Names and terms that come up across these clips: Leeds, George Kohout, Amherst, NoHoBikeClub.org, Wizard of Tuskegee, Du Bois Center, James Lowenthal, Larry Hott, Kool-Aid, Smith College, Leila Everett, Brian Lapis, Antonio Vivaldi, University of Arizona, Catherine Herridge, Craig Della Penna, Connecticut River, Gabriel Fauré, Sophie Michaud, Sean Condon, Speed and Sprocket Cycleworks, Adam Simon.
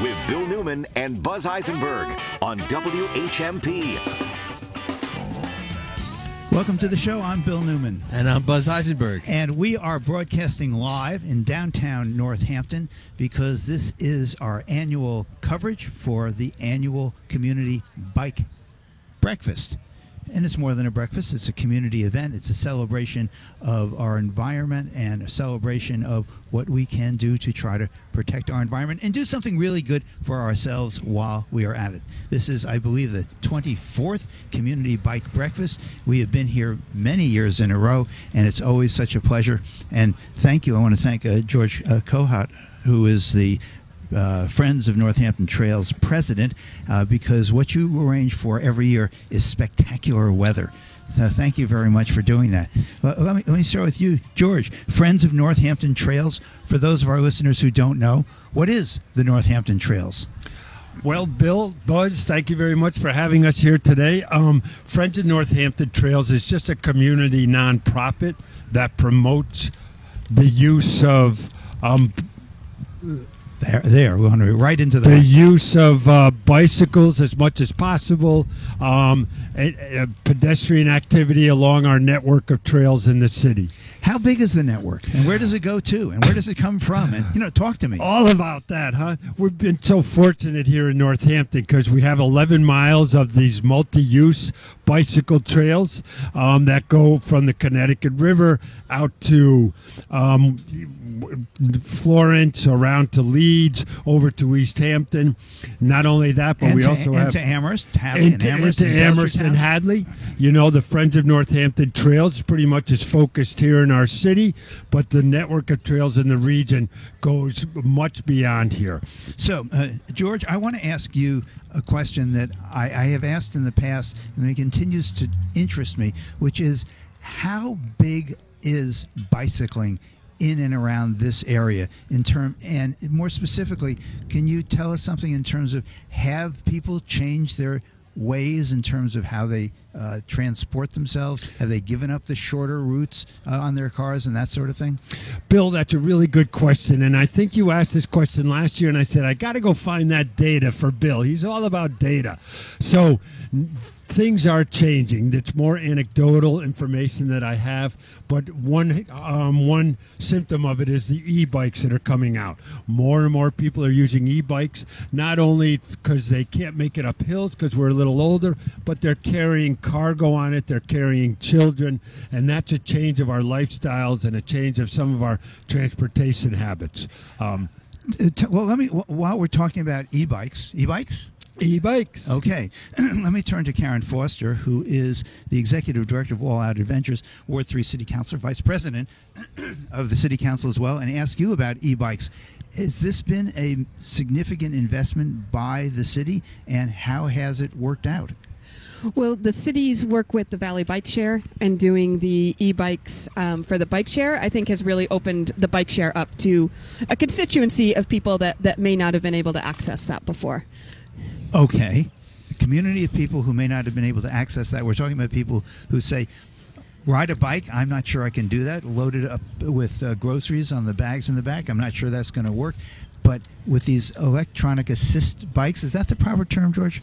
with Bill Newman and Buzz Eisenberg on WHMP. Welcome to the show. I'm Bill Newman. And I'm Buzz Eisenberg. And we are broadcasting live in downtown Northampton because this is our annual coverage for the annual community bike breakfast. And it's more than a breakfast. It's a community event. It's a celebration of our environment and a celebration of what we can do to try to protect our environment and do something really good for ourselves while we are at it. This is, I believe, the 24th Community Bike Breakfast. We have been here many years in a row, and it's always such a pleasure. And thank you. I want to thank George Kohout, who is the Friends of Northampton Trails president, because what you arrange for every year is spectacular weather. Thank you very much for doing that. Well, let me start with you, George. Friends of Northampton Trails, for those of our listeners who don't know, what is the Northampton Trails? Well, Bill, Buzz, thank you very much for having us here today. Friends of Northampton Trails is just a community nonprofit that promotes the use of we're going to be right into the use of bicycles as much as possible, pedestrian activity along our network of trails in the city. How big is the network, and where does it go to, and where does it come from? And, you know, talk to me. All about that, huh? We've been so fortunate here in Northampton because we have 11 miles of these multi-use bicycle trails that go from the Connecticut River out to Florence, around to Leeds, over to East Hampton. Not only that, but we also have... to Amherst, Hadley, and Amherst, and Amherst and Hadley. You know, the Friends of Northampton Trails pretty much is focused here in our city, but the network of trails in the region goes much beyond here. So, George, I want to ask you a question that I have asked in the past, and it continues to interest me, which is, how big is bicycling in and around this area? And more specifically, can you tell us something in terms of, have people changed their ways in terms of how they transport themselves? Have they given up the shorter routes on their cars and that sort of thing? Bill, that's a really good question. And I think you asked this question last year, and I said, I got to go find that data for Bill. He's all about data. So things are changing. It's more anecdotal information that I have, but one symptom of it is the e-bikes that are coming out. More and more people are using e-bikes, not only because they can't make it up hills because we're a little older, but they're carrying cargo on it, they're carrying children, and that's a change of our lifestyles and a change of some of our transportation habits. Well, while we're talking about e-bikes. Okay. Let me turn to Karen Foster, who is the Executive Director of All Out Adventures, Ward 3 City Councilor, Vice President of the City Council as well, and ask you about e-bikes. Has this been a significant investment by the city, and how has it worked out? Well, the cities work with the Valley Bike Share, and doing the e-bikes for the bike share, I think, has really opened the bike share up to a constituency of people that may not have been able to access that before. Okay, a community of people who may not have been able to access that. We're talking about people who say, ride a bike, I'm not sure I can do that, loaded up with groceries on the bags in the back, I'm not sure that's going to work. But with these electronic assist bikes, is that the proper term, George?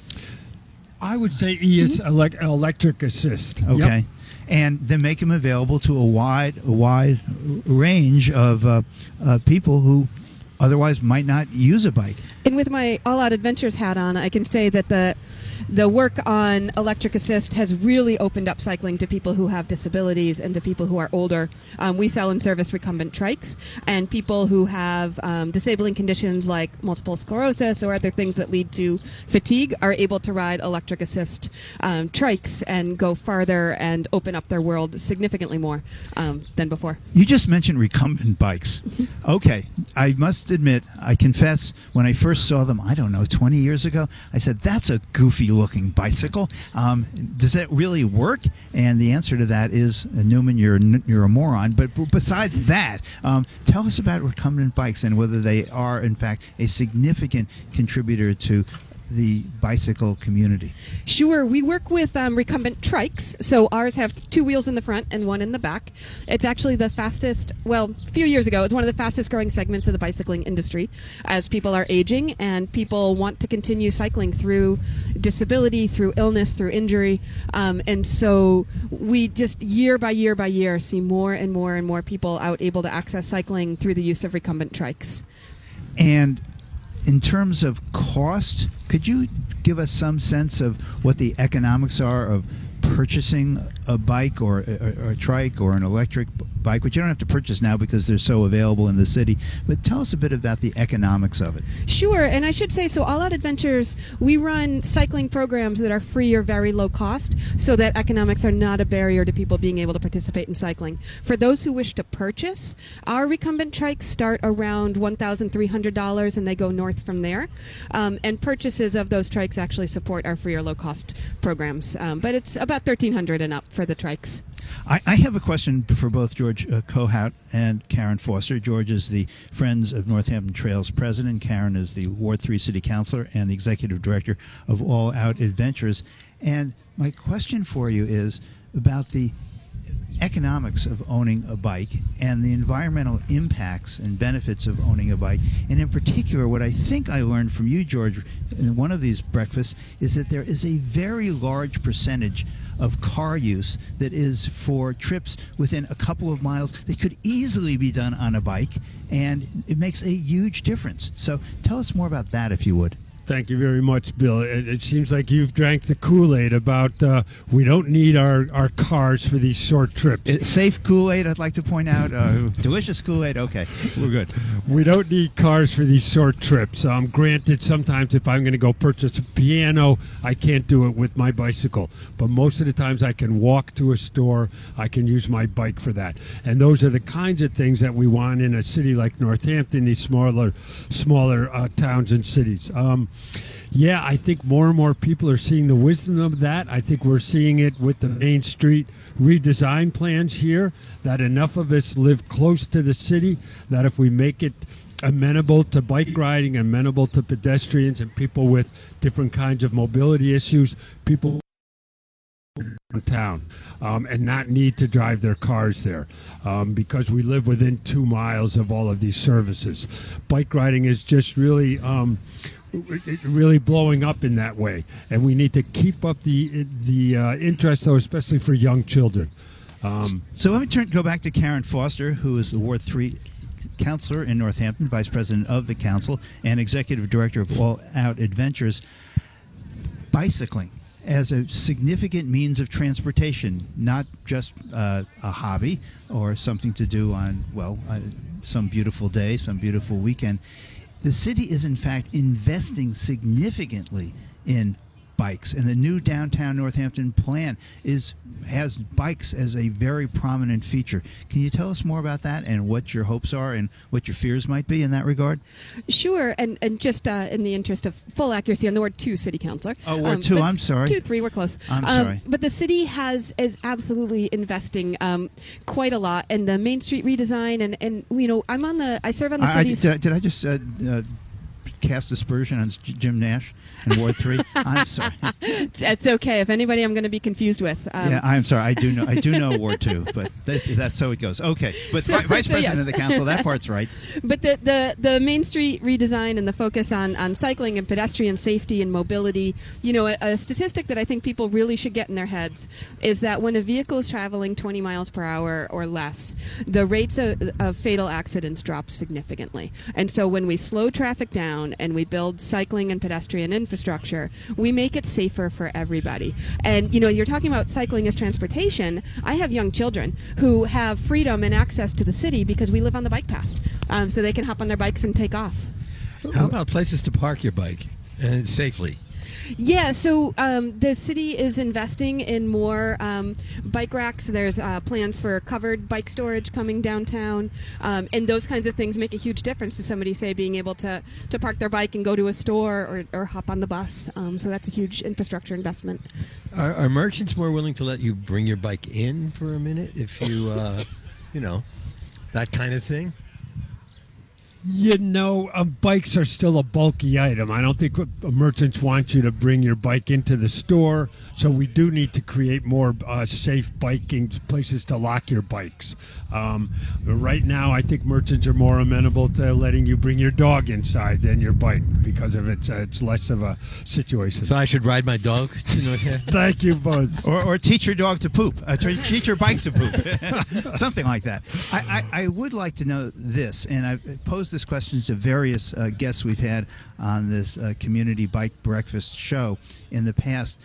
I would say E is electric assist. Okay. Yep. And then make them available to a wide range of people who otherwise might not use a bike. And with my All Out Adventures hat on, I can say that the work on electric assist has really opened up cycling to people who have disabilities and to people who are older. We sell and service recumbent trikes, and people who have disabling conditions like multiple sclerosis or other things that lead to fatigue are able to ride electric assist trikes and go farther and open up their world significantly more than before. You just mentioned recumbent bikes. Okay, I must admit, I confess, when I first saw them, I don't know, 20 years ago, I said, that's a goofy looking bicycle. Does that really work? And the answer to that is, Newman, you're a moron. But besides that, tell us about recumbent bikes and whether they are, in fact, a significant contributor to the bicycle community? Sure. We work with recumbent trikes. So ours have two wheels in the front and one in the back. It's actually the fastest, well, a few years ago, it's one of the fastest growing segments of the bicycling industry as people are aging and people want to continue cycling through disability, through illness, through injury. And so we just year by year by year see more and more and more people out able to access cycling through the use of recumbent trikes. And in terms of cost, could you give us some sense of what the economics are of purchasing a bike or a trike or an electric bike, which you don't have to purchase now because they're so available in the city, but tell us a bit about the economics of it. Sure, and I should say, so All Out Adventures, we run cycling programs that are free or very low cost so that economics are not a barrier to people being able to participate in cycling. For those who wish to purchase, our recumbent trikes start around $1,300 and they go north from there, and purchases of those trikes actually support our free or low cost programs, but it's about $1,300 and up for the trikes. I have a question for both George Kohout and Karen Foster. George is the Friends of Northampton Trails president. Karen is the Ward 3 city councilor and the executive director of All Out Adventures. And my question for you is about the economics of owning a bike and the environmental impacts and benefits of owning a bike. And in particular, what I think I learned from you, George, in one of these breakfasts is that there is a very large percentage of car use that is for trips within a couple of miles that could easily be done on a bike, and it makes a huge difference. So tell us more about that, if you would. Thank you very much, Bill. It seems like you've drank the Kool-Aid about we don't need our cars for these short trips. It's safe Kool-Aid, I'd like to point out. Delicious Kool-Aid, okay, we're good. We don't need cars for these short trips. Granted, sometimes if I'm going to go purchase a piano, I can't do it with my bicycle. But most of the times I can walk to a store, I can use my bike for that. And those are the kinds of things that we want in a city like Northampton, these smaller towns and cities. Yeah, I think more and more people are seeing the wisdom of that. I think we're seeing it with the Main Street redesign plans here, that enough of us live close to the city, that if we make it amenable to bike riding, amenable to pedestrians and people with different kinds of mobility issues, people downtown and not need to drive their cars there because we live within 2 miles of all of these services. Bike riding is just really... really blowing up in that way, and we need to keep up the interest, though, especially for young children. So let me go back to Karen Foster, who is the Ward 3 councilor in Northampton, vice president of the council, and executive director of All Out Adventures. Bicycling as a significant means of transportation, not just a hobby or something to do on, well, some beautiful day, some beautiful weekend. The city is, in fact, investing significantly in bikes, and the new downtown Northampton plan has bikes as a very prominent feature. Can you tell us more about that and what your hopes are and what your fears might be in that regard? Sure, and just in the interest of full accuracy on the Ward 2 city councilor. Oh, Ward 2, I'm sorry. 2, 3, we're close. I'm sorry. But the city is absolutely investing quite a lot in the Main Street redesign, and you know, I serve on the city's... Did I just... cast aspersion on Jim Nash and Ward 3. I'm sorry. It's okay. If anybody, I'm going to be confused with. Yeah, I'm sorry. I do know Ward 2, but that's how it goes. Okay, but so, vice president yes. of the council, that part's right. But the Main Street redesign and the focus on cycling and pedestrian safety and mobility. You know, a statistic that I think people really should get in their heads is that when a vehicle is traveling 20 miles per hour or less, the rates of fatal accidents drop significantly. And so when we slow traffic down and we build cycling and pedestrian infrastructure, we make it safer for everybody. And, you know, you're talking about cycling as transportation. I have young children who have freedom and access to the city because we live on the bike path. So they can hop on their bikes and take off. How about places to park your bike and safely? Yeah, so the city is investing in more bike racks. There's plans for covered bike storage coming downtown, and those kinds of things make a huge difference to somebody, say, being able to park their bike and go to a store or hop on the bus. So that's a huge infrastructure investment. Are merchants more willing to let you bring your bike in for a minute if you, you know, that kind of thing? You know, bikes are still a bulky item. I don't think merchants want you to bring your bike into the store, so we do need to create more safe biking places to lock your bikes. Right now, I think merchants are more amenable to letting you bring your dog inside than your bike because of it's less of a situation. So I should ride my dog? Thank you, Buzz. Or teach your dog to poop. Teach your bike to poop. Something like that. I would like to know this, and I've posed this question to various guests we've had on this community bike breakfast show in the past.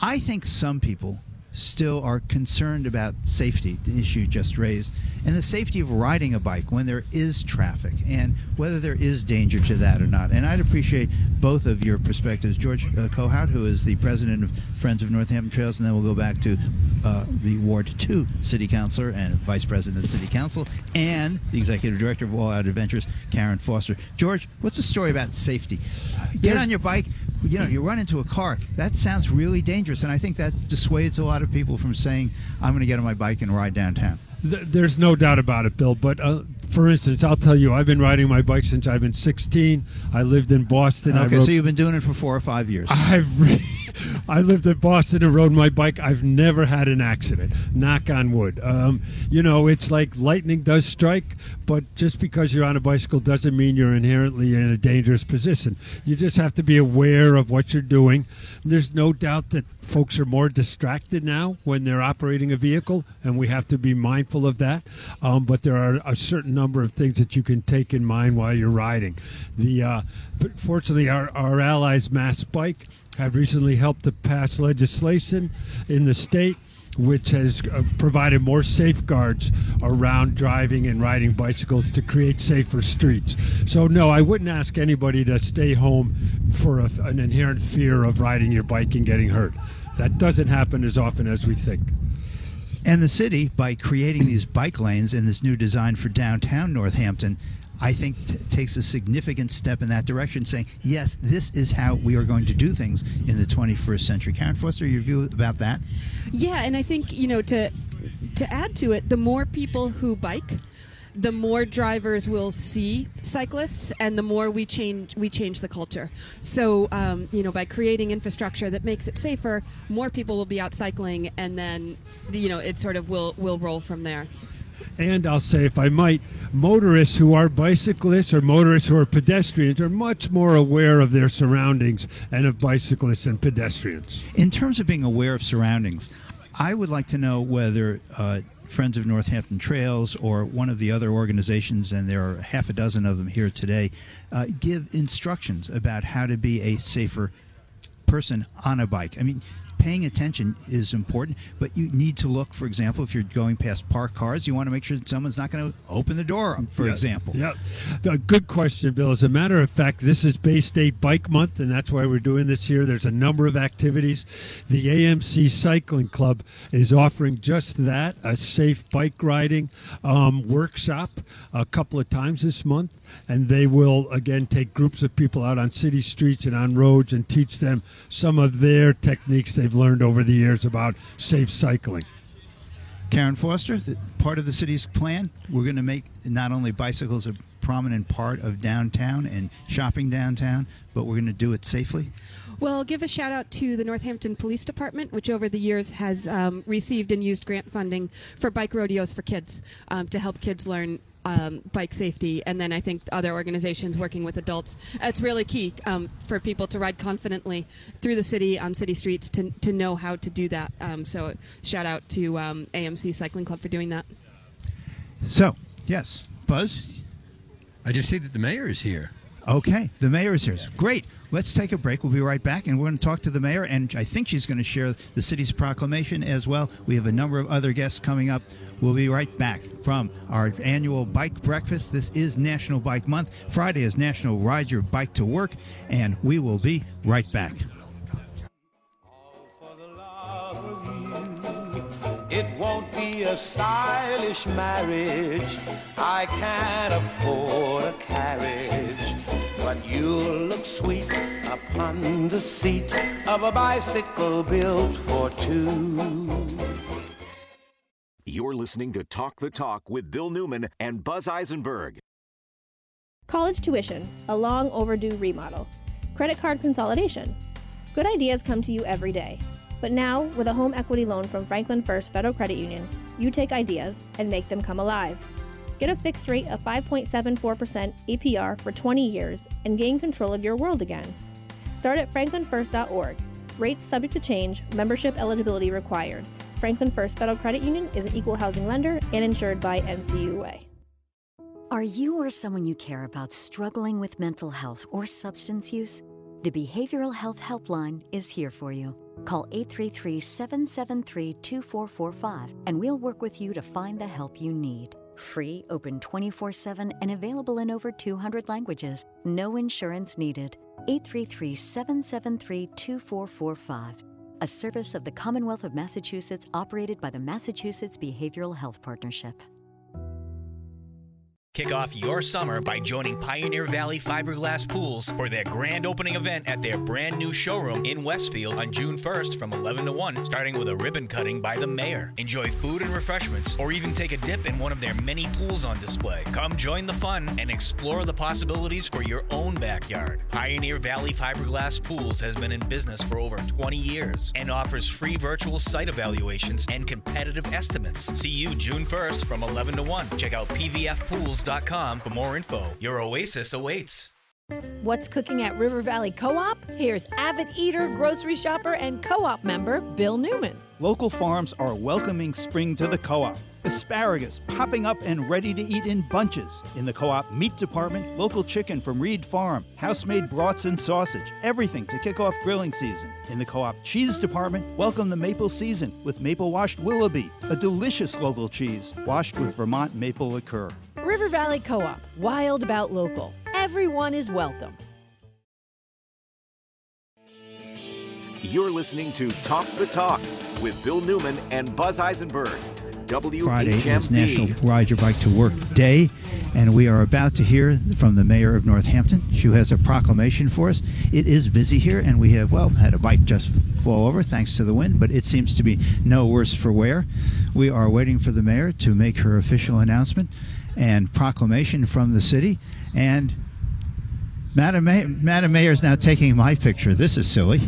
I think some people still are concerned about safety, the issue just raised, and the safety of riding a bike when there is traffic and whether there is danger to that or not. And I'd appreciate both of your perspectives. George Kohout, who is the president of Friends of Northampton Trails, and then we'll go back to the Ward 2 city councilor and vice president of city council, and the executive director of All Out Adventures, Karen Foster. George, what's the story about safety? Get on your bike, you run into a car. That sounds really dangerous, and I think that dissuades a lot of people from saying, I'm going to get on my bike and ride downtown. There's no doubt about it, Bill, but for instance, I'll tell you, I've been riding my bike since I've been 16. I lived in Boston. Okay, so you've been doing it for 4 or 5 years. I lived in Boston and rode my bike. I've never had an accident, knock on wood. It's like lightning does strike, but just because you're on a bicycle doesn't mean you're inherently in a dangerous position. You just have to be aware of what you're doing. There's no doubt that folks are more distracted now when they're operating a vehicle, and we have to be mindful of that. But there are a certain number of things that you can take in mind while you're riding. Fortunately, our allies, Mass Bike, have recently helped to pass legislation in the state which has provided more safeguards around driving and riding bicycles to create safer streets. So no, I wouldn't ask anybody to stay home for an inherent fear of riding your bike and getting hurt. That doesn't happen as often as we think. And the city, by creating these bike lanes and this new design for downtown Northampton, I think takes a significant step in that direction, saying, yes, this is how we are going to do things in the 21st century. Karen Foster, your view about that? Yeah, and I think, to add to it, the more people who bike, the more drivers will see cyclists, and the more we change the culture. So, by creating infrastructure that makes it safer, more people will be out cycling, and then, it sort of will roll from there. And I'll say, if I might, motorists who are bicyclists or motorists who are pedestrians are much more aware of their surroundings and of bicyclists and pedestrians. In terms of being aware of surroundings, I would like to know whether Friends of Northampton Trails or one of the other organizations, and there are half a dozen of them here today, give instructions about how to be a safer person on a bike. I mean, paying attention is important, but you need to look, for example, if you're going past parked cars, you want to make sure that someone's not going to open the door up, for example. Yeah. Good question, Bill. As a matter of fact, this is Bay State Bike Month, and that's why we're doing this here. There's a number of activities. The AMC Cycling Club is offering just that, a safe bike riding workshop a couple of times this month, and they will, again, take groups of people out on city streets and on roads and teach them some of their techniques they've learned over the years about safe cycling. Karen Foster, part of the city's plan, we're going to make not only bicycles a prominent part of downtown and shopping downtown, but we're going to do it safely. Well, give a shout out to the Northampton Police Department, which over the years has received and used grant funding for bike rodeos for kids to help kids learn bike safety, and then I think other organizations working with adults. It's really key for people to ride confidently through the city on city streets to know how to do that. So shout out to AMC Cycling Club for doing that. So, yes. Buzz? I just see that the mayor is here. Okay, the mayor is here. Great. Let's take a break. We'll be right back, and we're going to talk to the mayor, and I think she's going to share the city's proclamation as well. We have a number of other guests coming up. We'll be right back from our annual bike breakfast. This is National Bike Month. Friday is National Ride Your Bike to Work, and we will be right back. All for the love of you. It won't be a stylish marriage. I can't afford a carriage. But you'll look sweet upon the seat of a bicycle built for two. You're listening to Talk the Talk with Bill Newman and Buzz Eisenberg. College tuition, a long overdue remodel. Credit card consolidation. Good ideas come to you every day. But now, with a home equity loan from Franklin First Federal Credit Union, you take ideas and make them come alive. Get a fixed rate of 5.74% APR for 20 years and gain control of your world again. Start at franklinfirst.org. Rates subject to change, membership eligibility required. Franklin First Federal Credit Union is an equal housing lender and insured by NCUA. Are you or someone you care about struggling with mental health or substance use? The Behavioral Health Helpline is here for you. Call 833-773-2445 and we'll work with you to find the help you need. Free, open 24/7, and available in over 200 languages. No insurance needed. 833-773-2445. A service of the Commonwealth of Massachusetts, operated by the Massachusetts Behavioral Health Partnership. Kick off your summer by joining Pioneer Valley Fiberglass Pools for their grand opening event at their brand new showroom in Westfield on June 1st from 11 to 1, starting with a ribbon cutting by the mayor. Enjoy food and refreshments, or even take a dip in one of their many pools on display. Come join the fun and explore the possibilities for your own backyard. Pioneer Valley Fiberglass Pools has been in business for over 20 years and offers free virtual site evaluations and competitive estimates. See you June 1st from 11 to 1. Check out pvfpools.com for more info. Your oasis awaits. What's cooking at River Valley Co-op? Here's avid eater, grocery shopper, and co-op member Bill Newman. Local farms are welcoming spring to the co-op. Asparagus popping up and ready to eat in bunches. In the co-op meat department, local chicken from Reed Farm, house-made brats and sausage, everything to kick off grilling season. In the co-op cheese department, welcome the maple season with maple-washed Willoughby, a delicious local cheese washed with Vermont maple liqueur. River Valley Co-op, wild about local. Everyone is welcome. You're listening to Talk the Talk with Bill Newman and Buzz Eisenberg. Friday is National Ride Your Bike to Work Day, and we are about to hear from the mayor of Northampton, who has a proclamation for us. It is busy here, and we have, well, had a bike just fall over thanks to the wind, but it seems to be no worse for wear. We are waiting for the mayor to make her official announcement and proclamation from the city, and Madam Mayor is now taking my picture. This is silly.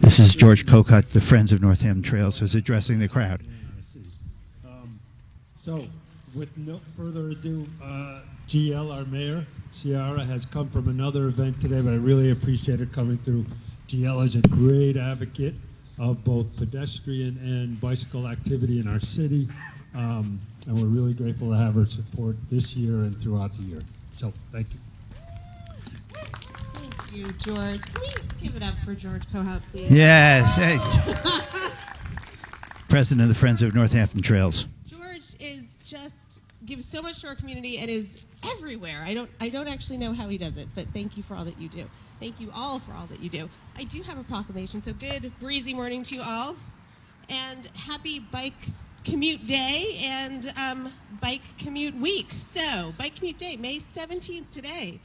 This is George Kohout, the Friends of Northampton Trails, who's addressing the crowd. So, with no further ado, GL, our mayor, Sciarra, has come from another event today, but I really appreciate her coming through. GL is a great advocate of both pedestrian and bicycle activity in our city, and we're really grateful to have her support this year and throughout the year. So, thank you. Thank you, George. Can we give it up for George Kohout, please? Yes. Hey. President of the Friends of Northampton Trails. George is just gives so much to our community and is everywhere. I don't actually know how he does it, but thank you for all that you do. Thank you all for all that you do. I do have a proclamation, so good breezy morning to you all, and happy bike commute day and bike commute week. So, bike commute day, May 17th today.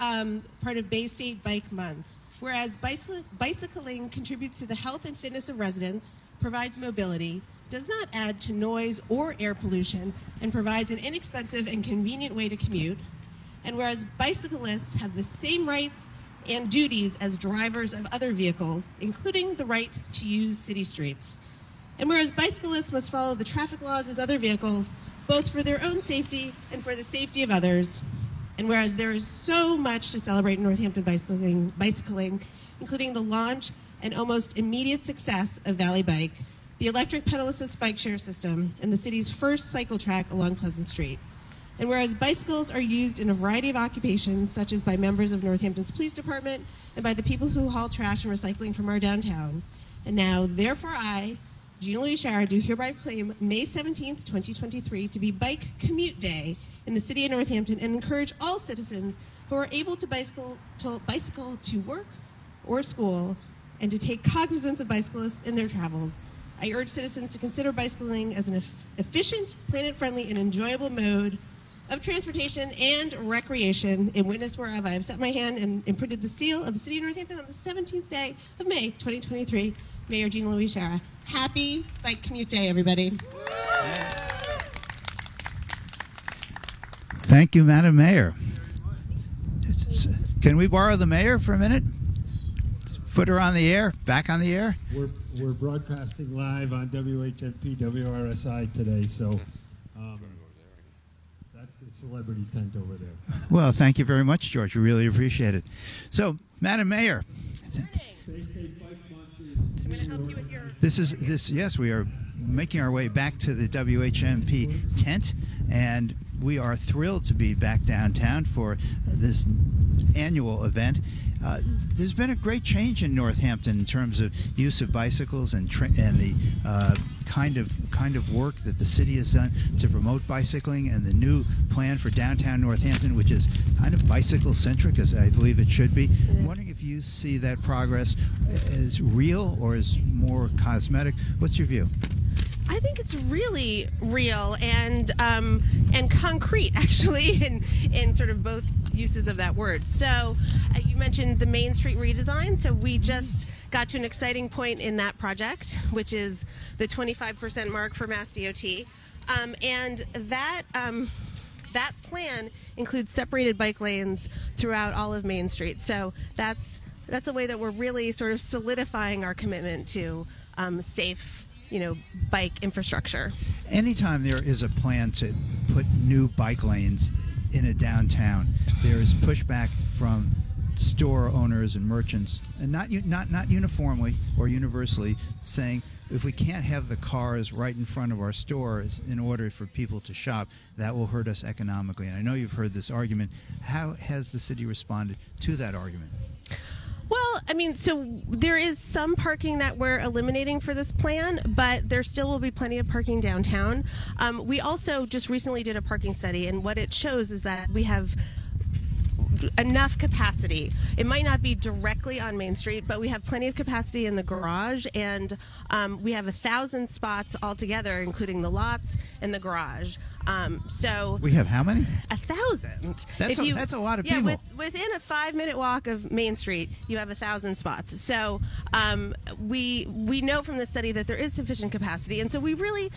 Part of Bay State Bike Month. Whereas bicycling contributes to the health and fitness of residents, provides mobility, does not add to noise or air pollution, and provides an inexpensive and convenient way to commute. And whereas bicyclists have the same rights and duties as drivers of other vehicles, including the right to use city streets. And whereas bicyclists must follow the traffic laws as other vehicles, both for their own safety and for the safety of others. And whereas there is so much to celebrate in Northampton bicycling, including the launch and almost immediate success of Valley Bike, the electric pedal assist bike share system, and the city's first cycle track along Pleasant Street. And whereas bicycles are used in a variety of occupations, such as by members of Northampton's police department and by the people who haul trash and recycling from our downtown. And now, therefore, I, Gina-Louise Sciarra, do hereby proclaim May 17th, 2023 to be Bike Commute Day in the city of Northampton, and encourage all citizens who are able to bicycle to work or school, and to take cognizance of bicyclists in their travels. I urge citizens to consider bicycling as an efficient, planet-friendly, and enjoyable mode of transportation and recreation, in witness whereof I have set my hand and imprinted the seal of the city of Northampton on the 17th day of May, 2023. Mayor Gina-Louise Sciarra. Happy Bike Commute Day, everybody. Thank you, Madam Mayor. Can we borrow the mayor for a minute? Put her on the air, back on the air. We're broadcasting live on WHMP, WRSI today, so that's the celebrity tent over there. Well, thank you very much, George. We really appreciate it. So, Madam Mayor. Yes, we are making our way back to the WHMP tent, and we are thrilled to be back downtown for this annual event. There's been a great change in Northampton in terms of use of bicycles and the kind of work that the city has done to promote bicycling, and the new plan for downtown Northampton, which is kind of bicycle-centric, as I believe it should be. Yes. I'm wondering if you see that progress as real or as more cosmetic. What's your view? I think it's really real and concrete, actually, in sort of both uses of that word. So you mentioned the Main Street redesign. So we just got to an exciting point in that project, which is the 25% mark for Mass DOT. And that that plan includes separated bike lanes throughout all of Main Street. So that's a way that we're really sort of solidifying our commitment to safe, bike infrastructure. Anytime there is a plan to put new bike lanes in a downtown, there is pushback from store owners and merchants, and not uniformly or universally, saying, if we can't have the cars right in front of our stores in order for people to shop, that will hurt us economically. And I know you've heard this argument. How has the city responded to that argument? Well, so there is some parking that we're eliminating for this plan, but there still will be plenty of parking downtown. We also just recently did a parking study, and what it shows is that we have enough capacity. It might not be directly on Main Street, but we have plenty of capacity in the garage, and we have 1,000 spots altogether, including the lots and the garage. So we have how many? 1,000. That's a lot of people. Within a 5-minute walk of Main Street, you have 1,000 spots. So we know from the study that there is sufficient capacity, and so we really,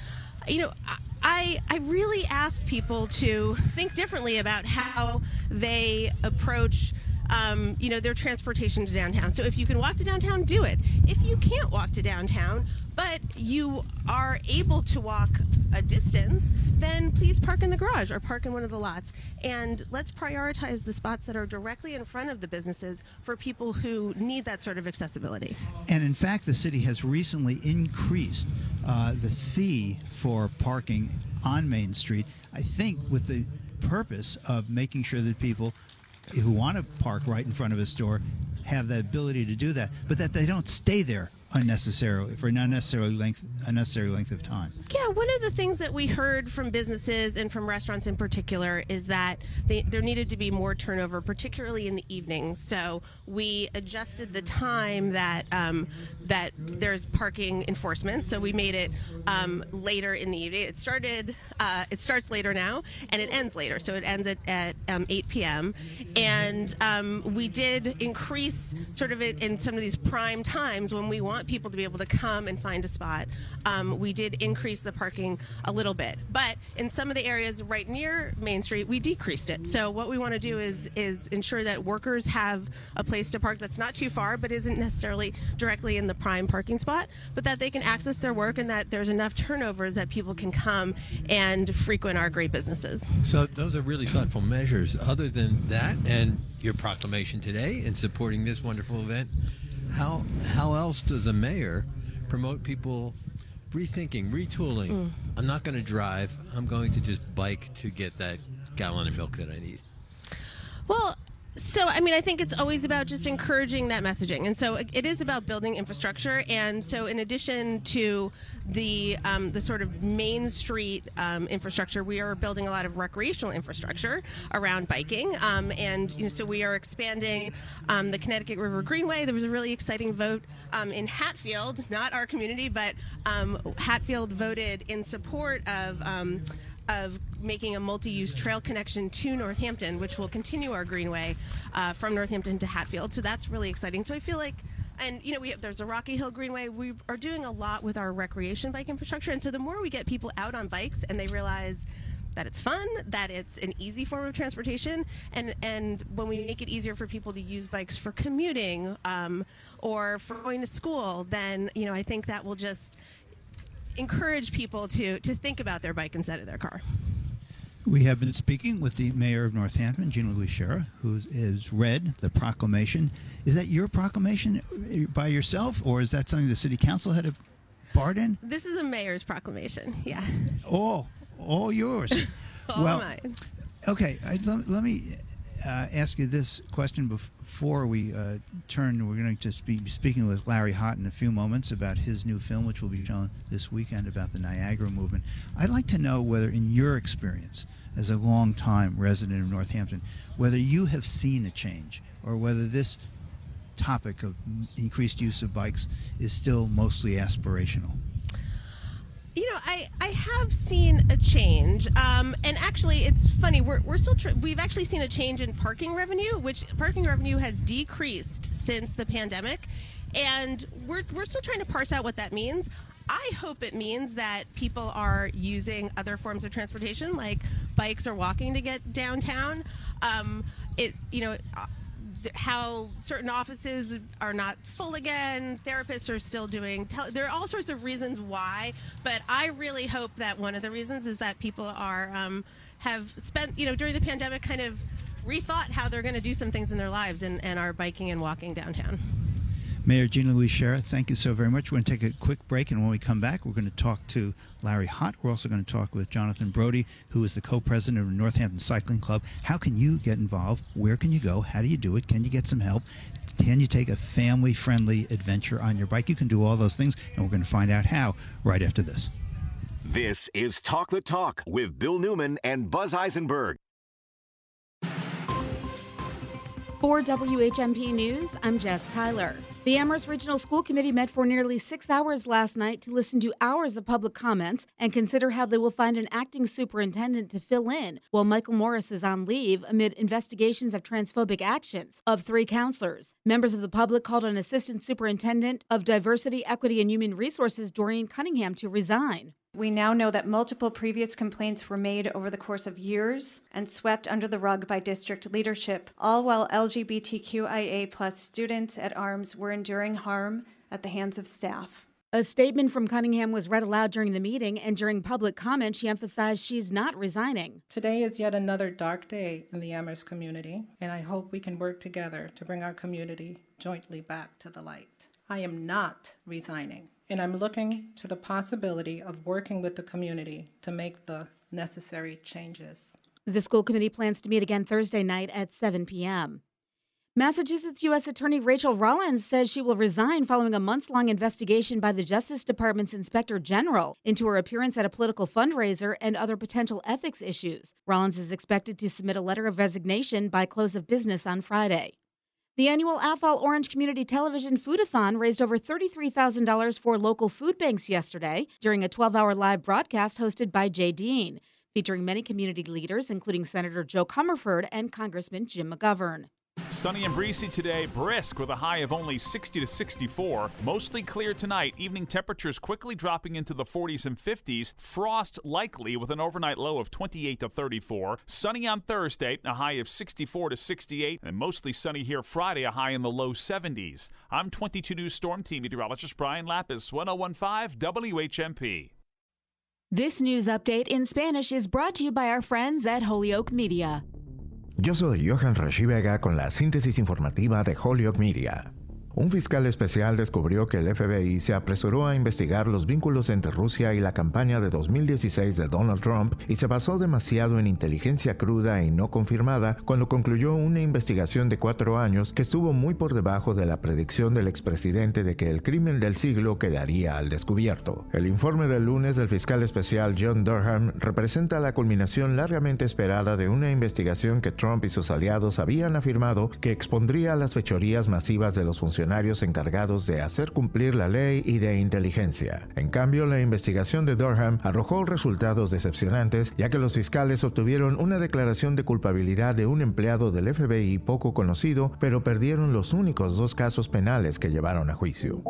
I really ask people to think differently about how they approach their transportation to downtown. So if you can walk to downtown, do it. If you can't walk to downtown, but you are able to walk a distance, then please park in the garage or park in one of the lots. And let's prioritize the spots that are directly in front of the businesses for people who need that sort of accessibility. And in fact, the city has recently increased the fee for parking on Main Street, I think with the purpose of making sure that people who want to park right in front of a store have the ability to do that, but that they don't stay there unnecessary length of time. Yeah, one of the things that we heard from businesses and from restaurants in particular is that there needed to be more turnover, particularly in the evening. So we adjusted the time that that there's parking enforcement. So we made it later in the evening. It starts later now, and it ends later. So it ends at 8 p.m. And we did increase sort of it in some of these prime times when we want people to be able to come and find a spot. We did increase the parking a little bit, but in some of the areas right near Main Street, we decreased it. So what we want to do is ensure that workers have a place to park that's not too far, but isn't necessarily directly in the prime parking spot, but that they can access their work and that there's enough turnovers that people can come and frequent our great businesses. So those are really thoughtful measures. Other than that and your proclamation today and supporting this wonderful event, how else does a mayor promote people rethinking, retooling? I'm not going to drive. I'm going to just bike to get that gallon of milk that I need. Well, so, I think it's always about just encouraging that messaging. And so it is about building infrastructure. And so in addition to the sort of Main Street infrastructure, we are building a lot of recreational infrastructure around biking. So we are expanding the Connecticut River Greenway. There was a really exciting vote in Hatfield, not our community, but Hatfield voted in support of making a multi-use trail connection to Northampton, which will continue our greenway from Northampton to Hatfield. So that's really exciting. So I feel like, there's a Rocky Hill Greenway. We are doing a lot with our recreation bike infrastructure. And so the more we get people out on bikes and they realize that it's fun, that it's an easy form of transportation, and when we make it easier for people to use bikes for commuting or for going to school, then, you know, I think that will just encourage people to think about their bike instead of their car. We have been speaking with the mayor of Northampton, Gina-Louise Sciarra, who has read the proclamation. Is that your proclamation by yourself, or is that something the city council had a part in? This is a mayor's proclamation, yeah. All yours. All mine. Okay, let me ask you this question before we turn. We're going to just be speaking with Larry Hott in a few moments about his new film, which will be shown this weekend, about the Niagara Movement. I'd like to know whether, in your experience as a long-time resident of Northampton, whether you have seen a change or whether this topic of increased use of bikes is still mostly aspirational. You know, I have seen a change, and actually it's funny, we've actually seen a change in parking revenue, which parking revenue has decreased since the pandemic, and we're still trying to parse out what that means. I hope it means that people are using other forms of transportation, like bikes or walking, to get downtown. How certain offices are not full again, therapists are still doing, there are all sorts of reasons why, but I really hope that one of the reasons is that people are, have spent, you know, during the pandemic kind of rethought how they're going to do some things in their lives and are biking and walking downtown. Mayor Gina-Louise Sciarra, thank you so very much. We're going to take a quick break, and when we come back, we're going to talk to Larry Hott. We're also going to talk with Jonathan Brody, who is the co-president of Northampton Cycling Club. How can you get involved? Where can you go? How do you do it? Can you get some help? Can you take a family-friendly adventure on your bike? You can do all those things, and we're going to find out how right after this. This is Talk the Talk with Bill Newman and Buzz Eisenberg. For WHMP News, I'm Jess Tyler. The Amherst Regional School Committee met for nearly 6 hours last night to listen to hours of public comments and consider how they will find an acting superintendent to fill in while Michael Morris is on leave amid investigations of transphobic actions of 3 counselors. Members of the public called on Assistant Superintendent of Diversity, Equity, and Human Resources, Doreen Cunningham, to resign. We now know that multiple previous complaints were made over the course of years and swept under the rug by district leadership, all while LGBTQIA+ students at arms were enduring harm at the hands of staff. A statement from Cunningham was read aloud during the meeting, and during public comment, she emphasized she's not resigning. Today is yet another dark day in the Amherst community, and I hope we can work together to bring our community jointly back to the light. I am not resigning, and I'm looking to the possibility of working with the community to make the necessary changes. The school committee plans to meet again Thursday night at 7 p.m. Massachusetts U.S. Attorney Rachel Rollins says she will resign following a months-long investigation by the Justice Department's Inspector General into her appearance at a political fundraiser and other potential ethics issues. Rollins is expected to submit a letter of resignation by close of business on Friday. The annual Athol Orange Community Television Foodathon raised over $33,000 for local food banks yesterday during a 12-hour live broadcast hosted by Jay Dean, featuring many community leaders, including Senator Joe Comerford and Congressman Jim McGovern. Sunny and breezy today, brisk with a high of only 60 to 64. Mostly clear tonight, evening temperatures quickly dropping into the 40s and 50s. Frost likely with an overnight low of 28 to 34. Sunny on Thursday, a high of 64 to 68. And mostly sunny here Friday, a high in the low 70s. I'm 22 News Storm Team meteorologist Brian Lapis, 1015 WHMP. This news update in Spanish is brought to you by our friends at Holyoke Media. Yo soy Johan Rashivega con la síntesis informativa de Holyoke Media. Un fiscal especial descubrió que el FBI se apresuró a investigar los vínculos entre Rusia y la campaña de 2016 de Donald Trump y se basó demasiado en inteligencia cruda y no confirmada cuando concluyó una investigación de 4 años que estuvo muy por debajo de la predicción del expresidente de que el crimen del siglo quedaría al descubierto. El informe del lunes del fiscal especial John Durham representa la culminación largamente esperada de una investigación que Trump y sus aliados habían afirmado que expondría las fechorías masivas de los funcionarios encargados de hacer cumplir la ley y de inteligencia. En cambio, la investigación de Durham arrojó resultados decepcionantes, ya que los fiscales obtuvieron una declaración de culpabilidad de un empleado del FBI poco conocido, pero perdieron los únicos 2 casos penales que llevaron a juicio.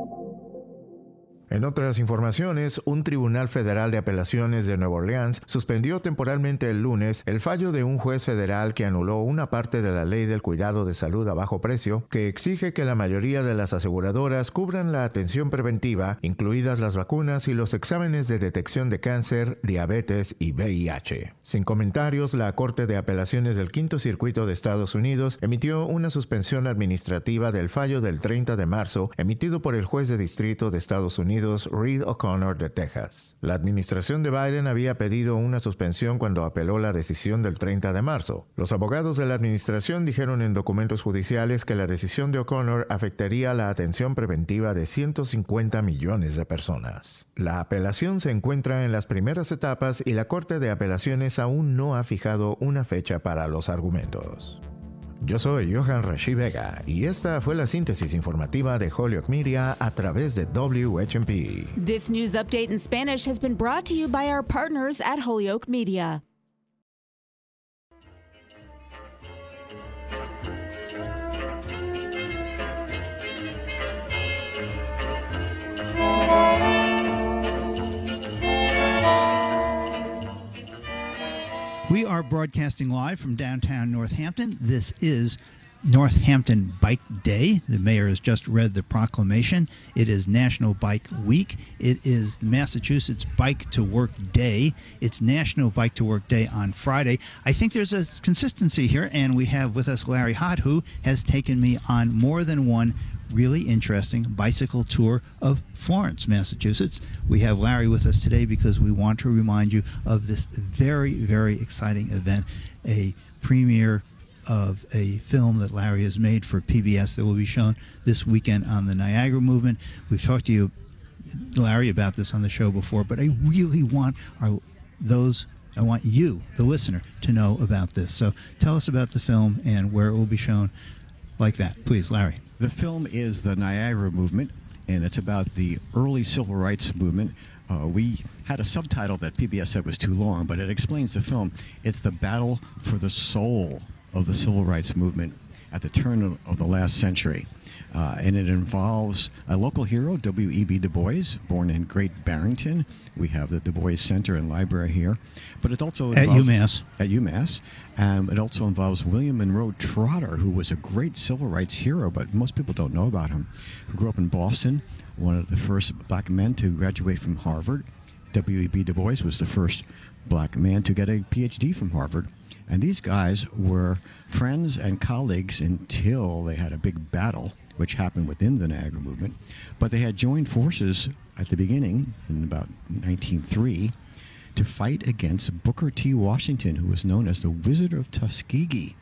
En otras informaciones, un tribunal federal de apelaciones de Nueva Orleans suspendió temporalmente el lunes el fallo de un juez federal que anuló una parte de la ley del cuidado de salud a bajo precio que exige que la mayoría de las aseguradoras cubran la atención preventiva, incluidas las vacunas y los exámenes de detección de cáncer, diabetes y VIH. Sin comentarios, la Corte de Apelaciones del Quinto Circuito de Estados Unidos emitió una suspensión administrativa del fallo del 30 de marzo emitido por el juez de distrito de Estados Unidos Reed O'Connor de Texas. La administración de Biden había pedido una suspensión cuando apeló la decisión del 30 de marzo. Los abogados de la administración dijeron en documentos judiciales que la decisión de O'Connor afectaría la atención preventiva de 150 millones de personas. La apelación se encuentra en las primeras etapas y la Corte de Apelaciones aún no ha fijado una fecha para los argumentos. Yo soy Johan Rashi Vega y esta fue la síntesis informativa de Holyoke Media a través de WHMP. This news update in Spanish has been brought to you by our partners at Holyoke Media. We are broadcasting live from downtown Northampton. This is Northampton Bike Day. The mayor has just read the proclamation. It is National Bike Week. It is the Massachusetts Bike to Work Day. It's National Bike to Work Day on Friday. I think there's a consistency here, and we have with us Larry Hott, who has taken me on more than one really interesting bicycle tour of Florence, Massachusetts. We have Larry with us today because we want to remind you of this very, very exciting event, a premiere of a film that Larry has made for PBS that will be shown this weekend on the Niagara Movement. We've talked to you, Larry, about this on the show before, but I really want I want you, the listener, to know about this. So tell us about the film and where it will be shown like that. Please, Larry. The film is the Niagara Movement, and it's about the early civil rights movement. We had a subtitle that PBS said was too long, but it explains the film. It's the battle for the soul of the civil rights movement at the turn of the last century. And it involves a local hero, W.E.B. Du Bois, born in Great Barrington. We have the Du Bois Center and Library here. But it also involves... At UMass. It also involves William Monroe Trotter, who was a great civil rights hero, but most people don't know about him, who grew up in Boston, one of the first black men to graduate from Harvard. W.E.B. Du Bois was the first black man to get a Ph.D. from Harvard. And these guys were friends and colleagues until they had a big battle, which happened within the Niagara Movement. But they had joined forces at the beginning, in about 1903, to fight against Booker T. Washington, who was known as the Wizard of Tuskegee.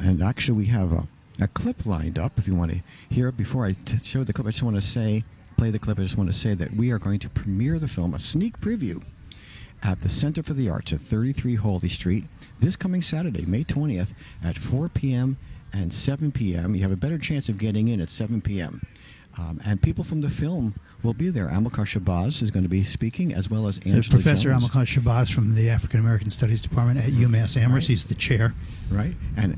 And actually, we have a clip lined up, if you want to hear it. Before I show the clip, I just want to say that we are going to premiere the film, a sneak preview, at the Center for the Arts at 33 Hawley Street this coming Saturday, May 20th, at 4 p.m. and 7 p.m. You have a better chance of getting in at 7 p.m. And people from the film will be there. Amilcar Shabazz is going to be speaking, as well as Angela Jones. Professor Amilcar Shabazz from the African American Studies Department at UMass Amherst. Right. He's the chair. Right. And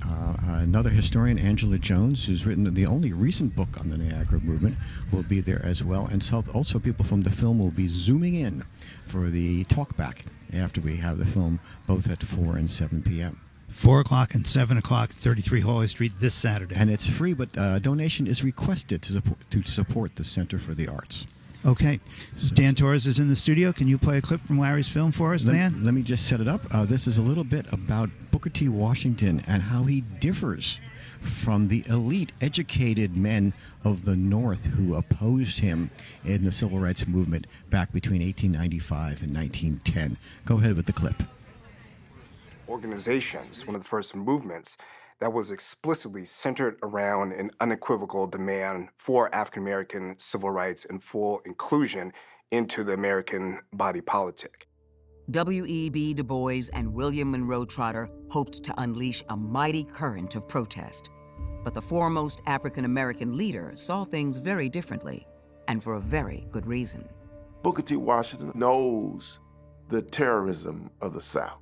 another historian, Angela Jones, who's written the only recent book on the Niagara Movement, will be there as well. And so also people from the film will be zooming in for the talkback after we have the film, both at 4 and 7 p.m. 4 o'clock and 7 o'clock, 33 Hawley Street this Saturday, and it's free. But donation is requested to support the Center for the Arts. Okay, so, Dan Torres is in the studio. Can you play a clip from Larry's film for us, Dan? Let me just set it up. This is a little bit about Booker T. Washington and how he differs from the elite, educated men of the North who opposed him in the Civil Rights Movement back between 1895 and 1910. Go ahead with the clip. Organizations, one of the first movements that was explicitly centered around an unequivocal demand for African American civil rights and full inclusion into the American body politic. W.E.B. Du Bois and William Monroe Trotter hoped to unleash a mighty current of protest. But the foremost African American leader saw things very differently, and for a very good reason. Booker T. Washington knows the terrorism of the South.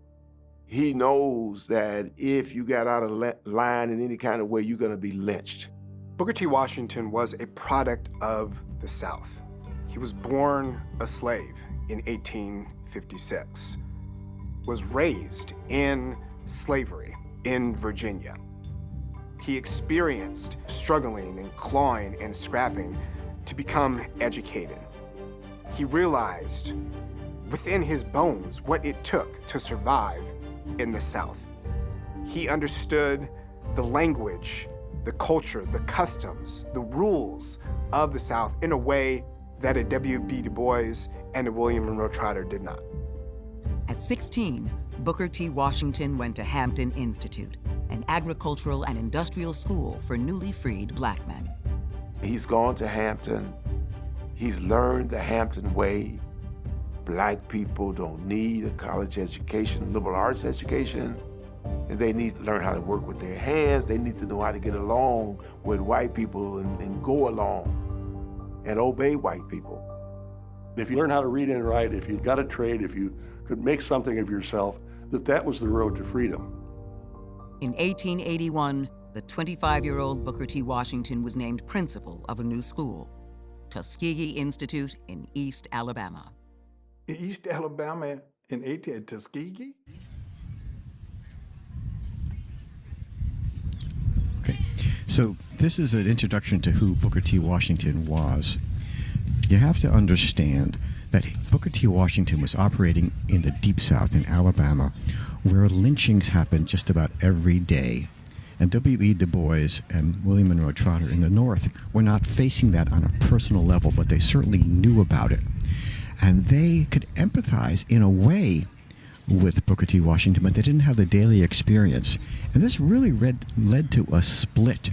He knows that if you got out of line in any kind of way, you're going to be lynched. Booker T. Washington was a product of the South. He was born a slave in 1856, was raised in slavery in Virginia. He experienced struggling and clawing and scrapping to become educated. He realized within his bones what it took to survive in the South. He understood the language, the culture, the customs, the rules of the South in a way that a W.E.B. Du Bois and a William Monroe Trotter did not. At 16, Booker T. Washington went to Hampton Institute, an agricultural and industrial school for newly freed black men. He's gone to Hampton. He's learned the Hampton way. Black people don't need a college education, liberal arts education, and they need to learn how to work with their hands. They need to know how to get along with white people and go along and obey white people. If you learn how to read and write, if you got a trade, if you could make something of yourself, that was the road to freedom. In 1881, the 25-year-old Booker T. Washington was named principal of a new school, Tuskegee Institute in East Alabama. East Alabama in Tuskegee? Okay, so this is an introduction to who Booker T. Washington was. You have to understand that Booker T. Washington was operating in the Deep South in Alabama, where lynchings happened just about every day. And W.E.B. Du Bois and William Monroe Trotter in the North were not facing that on a personal level, but they certainly knew about it. And they could empathize in a way with Booker T. Washington, but they didn't have the daily experience. And this really led to a split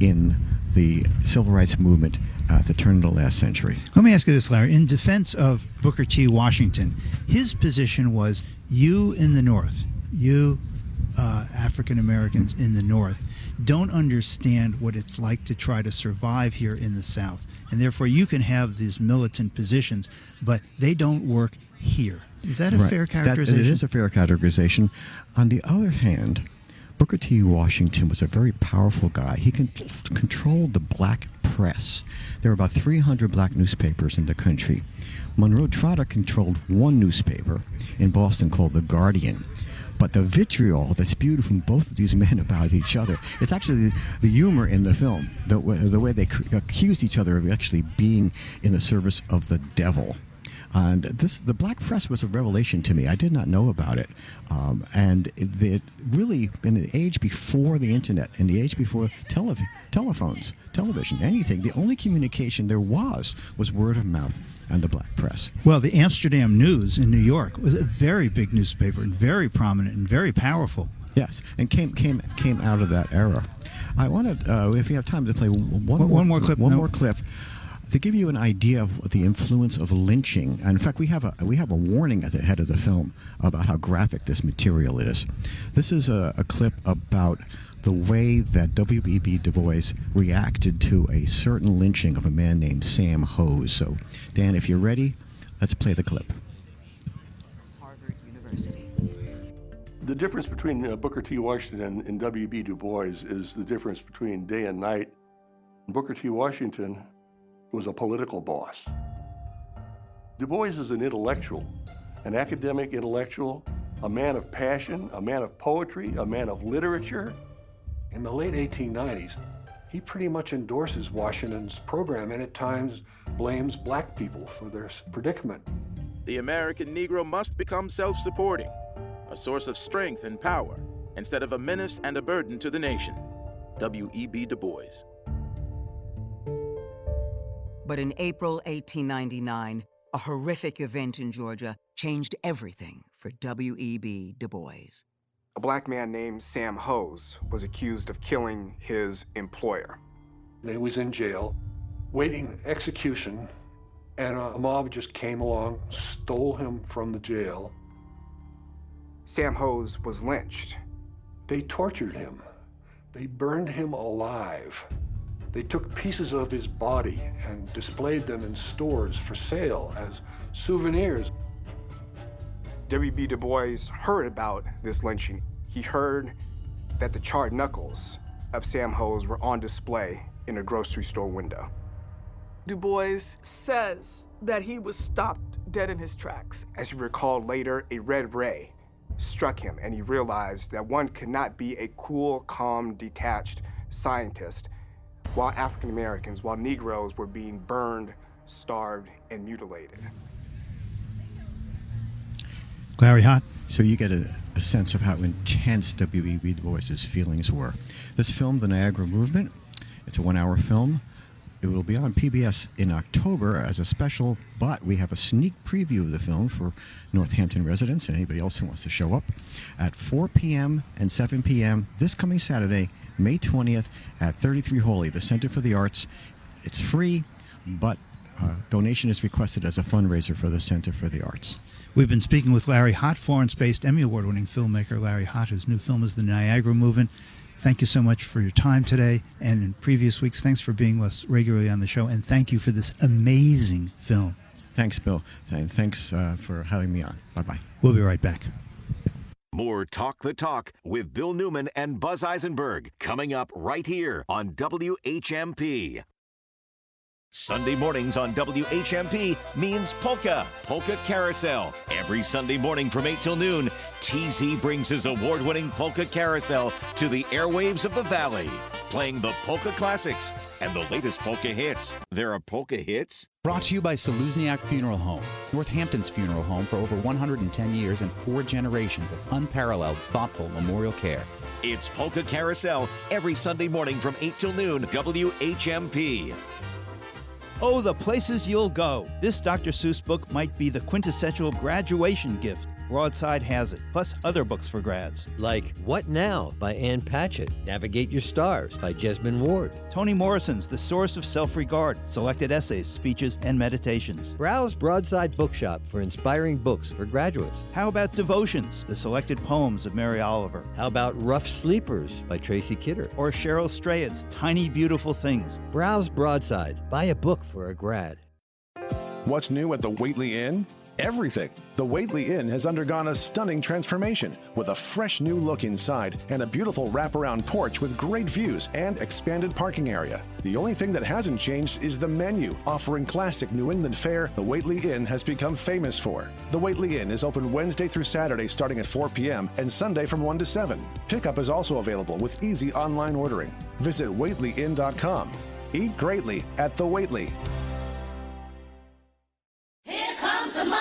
in the civil rights movement at the turn of the last century. Let me ask you this, Larry. In defense of Booker T. Washington, his position was you in the North, you African Americans in the North, don't understand what it's like to try to survive here in the South. And therefore, you can have these militant positions, but they don't work here. Is that a fair characterization? It is a fair characterization. On the other hand, Booker T. Washington was a very powerful guy. He controlled the black press. There were about 300 black newspapers in the country. Monroe Trotter controlled one newspaper in Boston called The Guardian. But the vitriol that's spewed from both of these men about each other, it's actually the humor in the film, the way they accuse each other of actually being in the service of the devil. And the black press was a revelation to me. I did not know about it. And it really, in an age before the internet, in the age before telephones, television, anything, the only communication there was word of mouth and the black press. Well, the Amsterdam News in New York was a very big newspaper and very prominent and very powerful. Yes, and came out of that era. I want to, if you have time, to play one more clip to give you an idea of the influence of lynching. And in fact, we have a warning at the head of the film about how graphic this material is. This is a clip about the way that W.E.B. Du Bois reacted to a certain lynching of a man named Sam Hose. So, Dan, if you're ready, let's play the clip. Harvard University. The difference between Booker T. Washington and W.E.B. Du Bois is the difference between day and night. Booker T. Washington was a political boss. Du Bois is an intellectual, an academic intellectual, a man of passion, a man of poetry, a man of literature. In the late 1890s, he pretty much endorses Washington's program and at times blames black people for their predicament. The American Negro must become self-supporting, a source of strength and power, instead of a menace and a burden to the nation. W.E.B. Du Bois. But in April 1899, a horrific event in Georgia changed everything for W.E.B. Du Bois. A black man named Sam Hose was accused of killing his employer. He was in jail, waiting execution, and a mob just came along, stole him from the jail. Sam Hose was lynched. They tortured him. They burned him alive. They took pieces of his body and displayed them in stores for sale as souvenirs. W.E.B. Du Bois heard about this lynching. He heard that the charred knuckles of Sam Hose were on display in a grocery store window. Du Bois says that he was stopped dead in his tracks. As he recalled later, a red ray struck him, and he realized that one could not be a cool, calm, detached scientist while African Americans, while Negroes were being burned, starved, and mutilated. Larry Hott, so you get a sense of how intense W.E.B. Du Bois's feelings were. This film, The Niagara Movement, it's a one-hour film. It will be on PBS in October as a special, but we have a sneak preview of the film for Northampton residents and anybody else who wants to show up at 4 p.m. and 7 p.m. this coming Saturday, May 20th, at 33 Hawley, the Center for the Arts. It's free, but donation is requested as a fundraiser for the Center for the Arts. We've been speaking with Larry Hott, Florence-based Emmy Award-winning filmmaker Larry Hott, whose new film is The Niagara Movement. Thank you so much for your time today and in previous weeks. Thanks for being with us regularly on the show, and thank you for this amazing film. Thanks, Bill, and thanks for having me on. Bye-bye. We'll be right back. More Talk the Talk with Bill Newman and Buzz Eisenberg coming up right here on WHMP. Sunday mornings on WHMP means Polka, Polka Carousel. Every Sunday morning from 8 till noon, TZ brings his award-winning Polka Carousel to the airwaves of the Valley, playing the Polka Classics and the latest Polka hits. There are Polka hits? Brought to you by Saluzniak Funeral Home, Northampton's funeral home for over 110 years and 4 generations of unparalleled, thoughtful memorial care. It's Polka Carousel every Sunday morning from 8 till noon, WHMP. Oh, the places you'll go. This Dr. Seuss book might be the quintessential graduation gift. Broadside has it, plus other books for grads. Like What Now by Ann Patchett, Navigate Your Stars by Jesmyn Ward. Toni Morrison's The Source of Self-Regard, selected essays, speeches, and meditations. Browse Broadside Bookshop for inspiring books for graduates. How about Devotions, the selected poems of Mary Oliver? How about Rough Sleepers by Tracy Kidder? Or Cheryl Strayed's Tiny Beautiful Things. Browse Broadside, buy a book for a grad. What's new at the Waitley Inn? Everything. The Waitley Inn has undergone a stunning transformation with a fresh new look inside and a beautiful wraparound porch with great views and expanded parking area. The only thing that hasn't changed is the menu, offering classic New England fare the Waitley Inn has become famous for. The Waitley Inn is open Wednesday through Saturday starting at 4 p.m. and Sunday from 1 to 7. Pickup is also available with easy online ordering. Visit WaitleyInn.com. Eat greatly at the Waitley.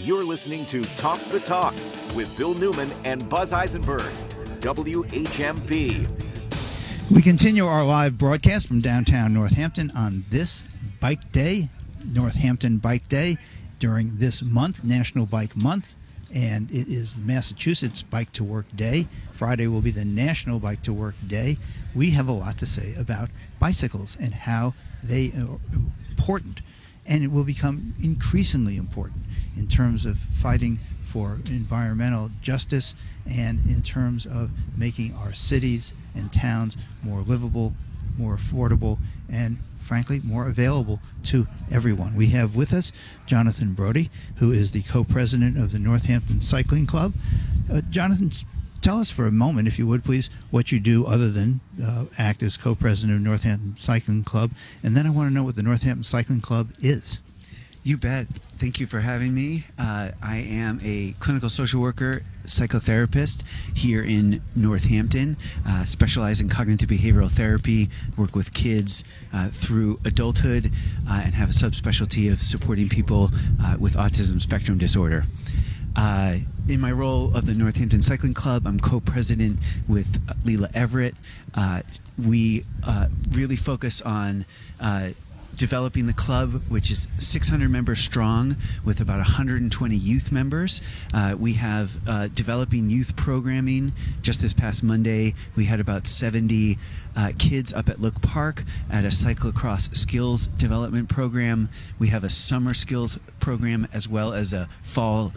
You're listening to Talk the Talk with Bill Newman and Buzz Eisenberg, WHMP. We continue our live broadcast from downtown Northampton on this Bike Day, Northampton Bike Day, during this month, National Bike Month, and it is Massachusetts Bike to Work Day. Friday will be the National Bike to Work Day. We have a lot to say about bicycles and how they are important, and it will become increasingly important in terms of fighting for environmental justice and in terms of making our cities and towns more livable, more affordable, and frankly, more available to everyone. We have with us Jonathan Brody, who is the co-president of the Northampton Cycling Club. Jonathan, tell us for a moment, if you would please, what you do other than act as co-president of Northampton Cycling Club, and then I want to know what the Northampton Cycling Club is. You bet. Thank you for having me. I am a clinical social worker, psychotherapist here in Northampton, specialize in cognitive behavioral therapy, work with kids through adulthood, and have a subspecialty of supporting people with autism spectrum disorder. In my role of the Northampton Cycling Club, I'm co-president with Leila Everett. We really focus on developing the club, which is 600 members strong with about 120 youth members. We have developing youth programming. Just this past Monday, we had about 70 kids up at Look Park at a cyclocross skills development program. We have a summer skills program as well as a fall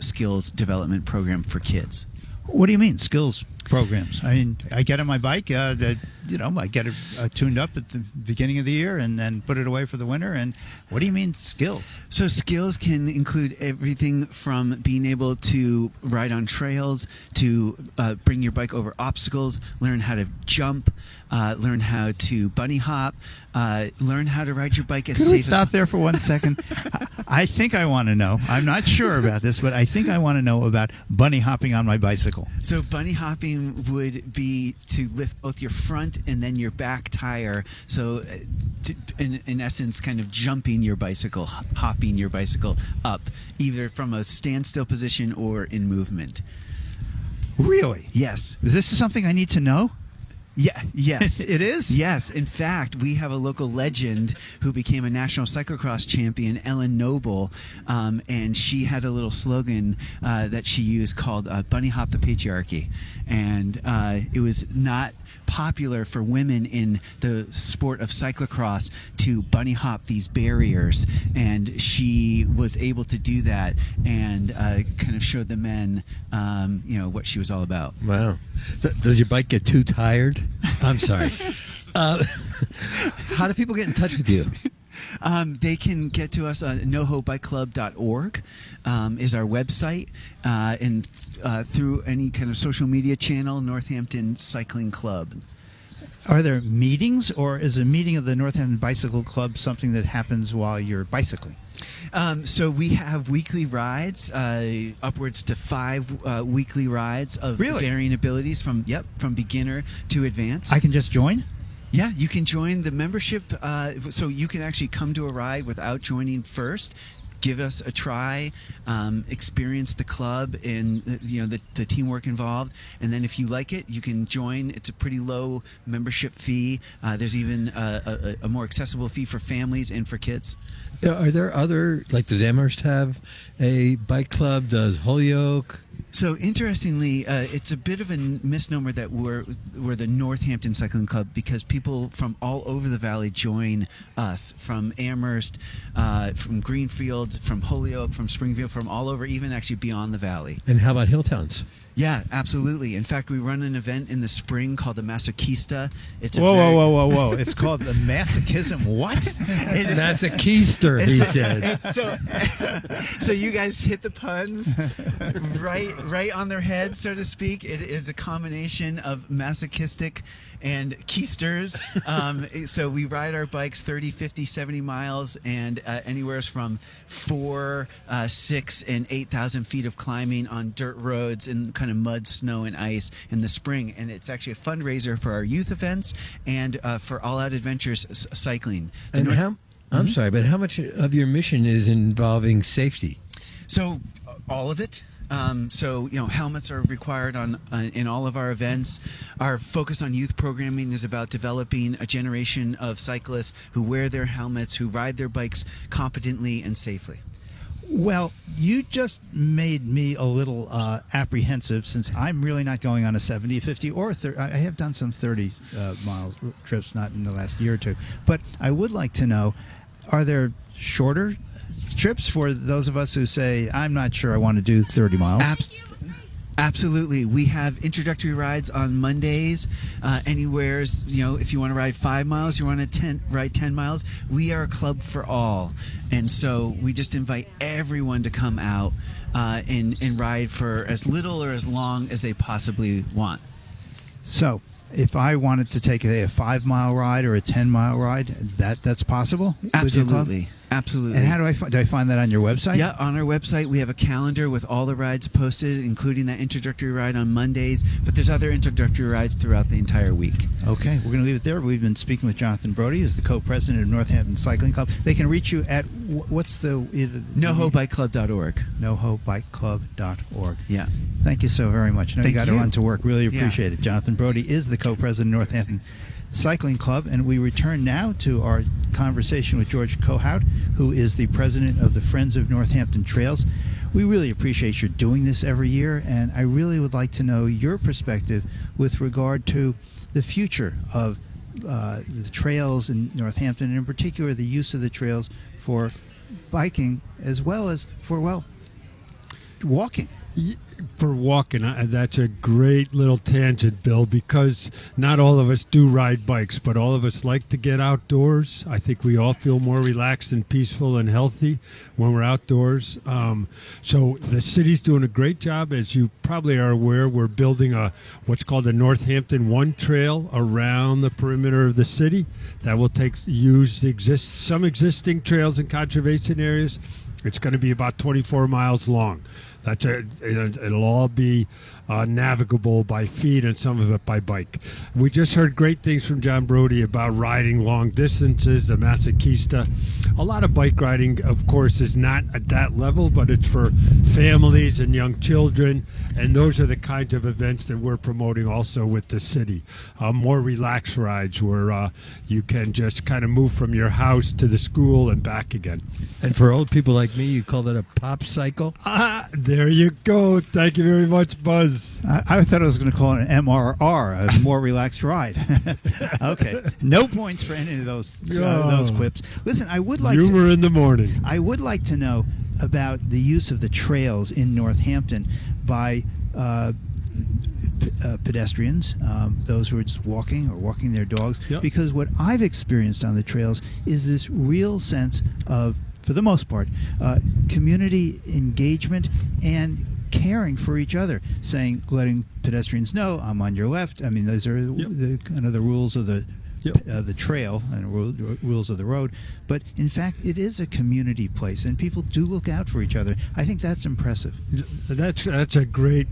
skills development program for kids. What do you mean, skills programs? I mean, I get on my bike, I get it tuned up at the beginning of the year and then put it away for the winter. And what do you mean skills? So skills can include everything from being able to ride on trails, to bring your bike over obstacles, learn how to jump, learn how to bunny hop, learn how to ride your bike as safe as possible. Could we stop there for 1 second? I think I want to know. I'm not sure about this, but I think I want to know about bunny hopping on my bicycle. So bunny hopping would be to lift both your front and then your back tire. So in essence, kind of jumping your bicycle, hopping your bicycle up, either from a standstill position or in movement. Really? Yes. Is this something I need to know? Yeah. Yes. It is? Yes. In fact, we have a local legend who became a national cyclocross champion, Ellen Noble, and she had a little slogan that she used called Bunny Hop the Patriarchy. And it was not popular for women in the sport of cyclocross to bunny hop these barriers. And she was able to do that and kind of showed the men, what she was all about. Wow. Does your bike get too tired? I'm sorry. How do people get in touch with you? They can get to us on nohobikeclub.org is our website, and through any kind of social media channel, Northampton Cycling Club. Are there meetings, or is a meeting of the Northampton Bicycle Club something that happens while you're bicycling? So we have weekly rides, upwards to 5 weekly rides of varying abilities from beginner to advanced. I can just join? Yeah, you can join the membership. So you can actually come to a ride without joining first. Give us a try, experience the club and the teamwork involved, and then if you like it, you can join. It's a pretty low membership fee. There's even a more accessible fee for families and for kids. Are there other, does Amherst have a bike club? Does Holyoke? So interestingly, it's a bit of a misnomer that we're the Northampton Cycling Club, because people from all over the valley join us, from Amherst, from Greenfield, from Holyoke, from Springfield, from all over, even actually beyond the valley. And how about Hilltowns? Yeah, absolutely. In fact, we run an event in the spring called the Masochista. Whoa. It's called the Masochism. What? Masochister, he said. So you guys hit the puns right on their heads, so to speak. It is a combination of masochistic and keisters. So we ride our bikes 30, 50, 70 miles, and anywhere from 4, 6, and 8,000 feet of climbing on dirt roads and kind of mud, snow, and ice in the spring. And it's actually a fundraiser for our youth events and for All Out Adventures cycling. I'm sorry, but how much of your mission is involving safety? So all of it. Helmets are required in all of our events. Our focus on youth programming is about developing a generation of cyclists who wear their helmets, who ride their bikes competently and safely. Well, you just made me a little apprehensive, since I'm really not going on a 70, 50, or 30. I have done some 30-mile trips, not in the last year or two. But I would like to know, are there shorter trips for those of us who say, I'm not sure I want to do 30 miles? Absolutely. We have introductory rides on Mondays, anywheres, if you want to ride 5 miles, you want to ride 10 miles. We are a club for all. And so we just invite everyone to come out and ride for as little or as long as they possibly want. So if I wanted to take a 5-mile ride or a 10-mile ride, that's possible? Absolutely. Absolutely. And how do I find that on your website? Yeah, on our website we have a calendar with all the rides posted, including that introductory ride on Mondays, but there's other introductory rides throughout the entire week. Okay, we're going to leave it there. We've been speaking with Jonathan Brody, who's the co-president of Northampton Cycling Club. They can reach you at what's the nohobikeclub.org. nohobikeclub.org. Yeah. Thank you so very much. I know you got to run to work. Really appreciate it. Jonathan Brody is the co-president of Northampton Cycling Club. And we return now to our conversation with George Kohout, who is the president of the Friends of Northampton Trails. We really appreciate you doing this every year, and I really would like to know your perspective with regard to the future of the trails in Northampton, and in particular the use of the trails for biking as well as for, well, walking. For walking, that's a great little tangent, Bill, because not all of us do ride bikes, but all of us like to get outdoors. I think we all feel more relaxed and peaceful and healthy when we're outdoors. So the city's doing a great job. As you probably are aware, we're building what's called the Northampton One Trail around the perimeter of the city that will use some existing trails and conservation areas. It's going to be about 24 miles long. It'll all be navigable by feet and some of it by bike. We just heard great things from John Brody about riding long distances, the Masochista. A lot of bike riding, of course, is not at that level, but it's for families and young children. And those are the kinds of events that we're promoting also with the city. More relaxed rides where you can just kind of move from your house to the school and back again. And for old people like me, you call that a pop cycle? There you go. Thank you very much, Buzz. I thought I was going to call it an MRR, a more relaxed ride. Okay. No points for any of those quips. Listen, I would like to... Humor in the morning. I would like to know about the use of the trails in Northampton by pedestrians, those who are just walking or walking their dogs, yep. Because what I've experienced on the trails is this real sense of, for the most part, community engagement and caring for each other, letting pedestrians know, I'm on your left. I mean, those are the kind of the rules of the trail and rules of the road. But in fact, it is a community place, and people do look out for each other. I think that's impressive. That's a great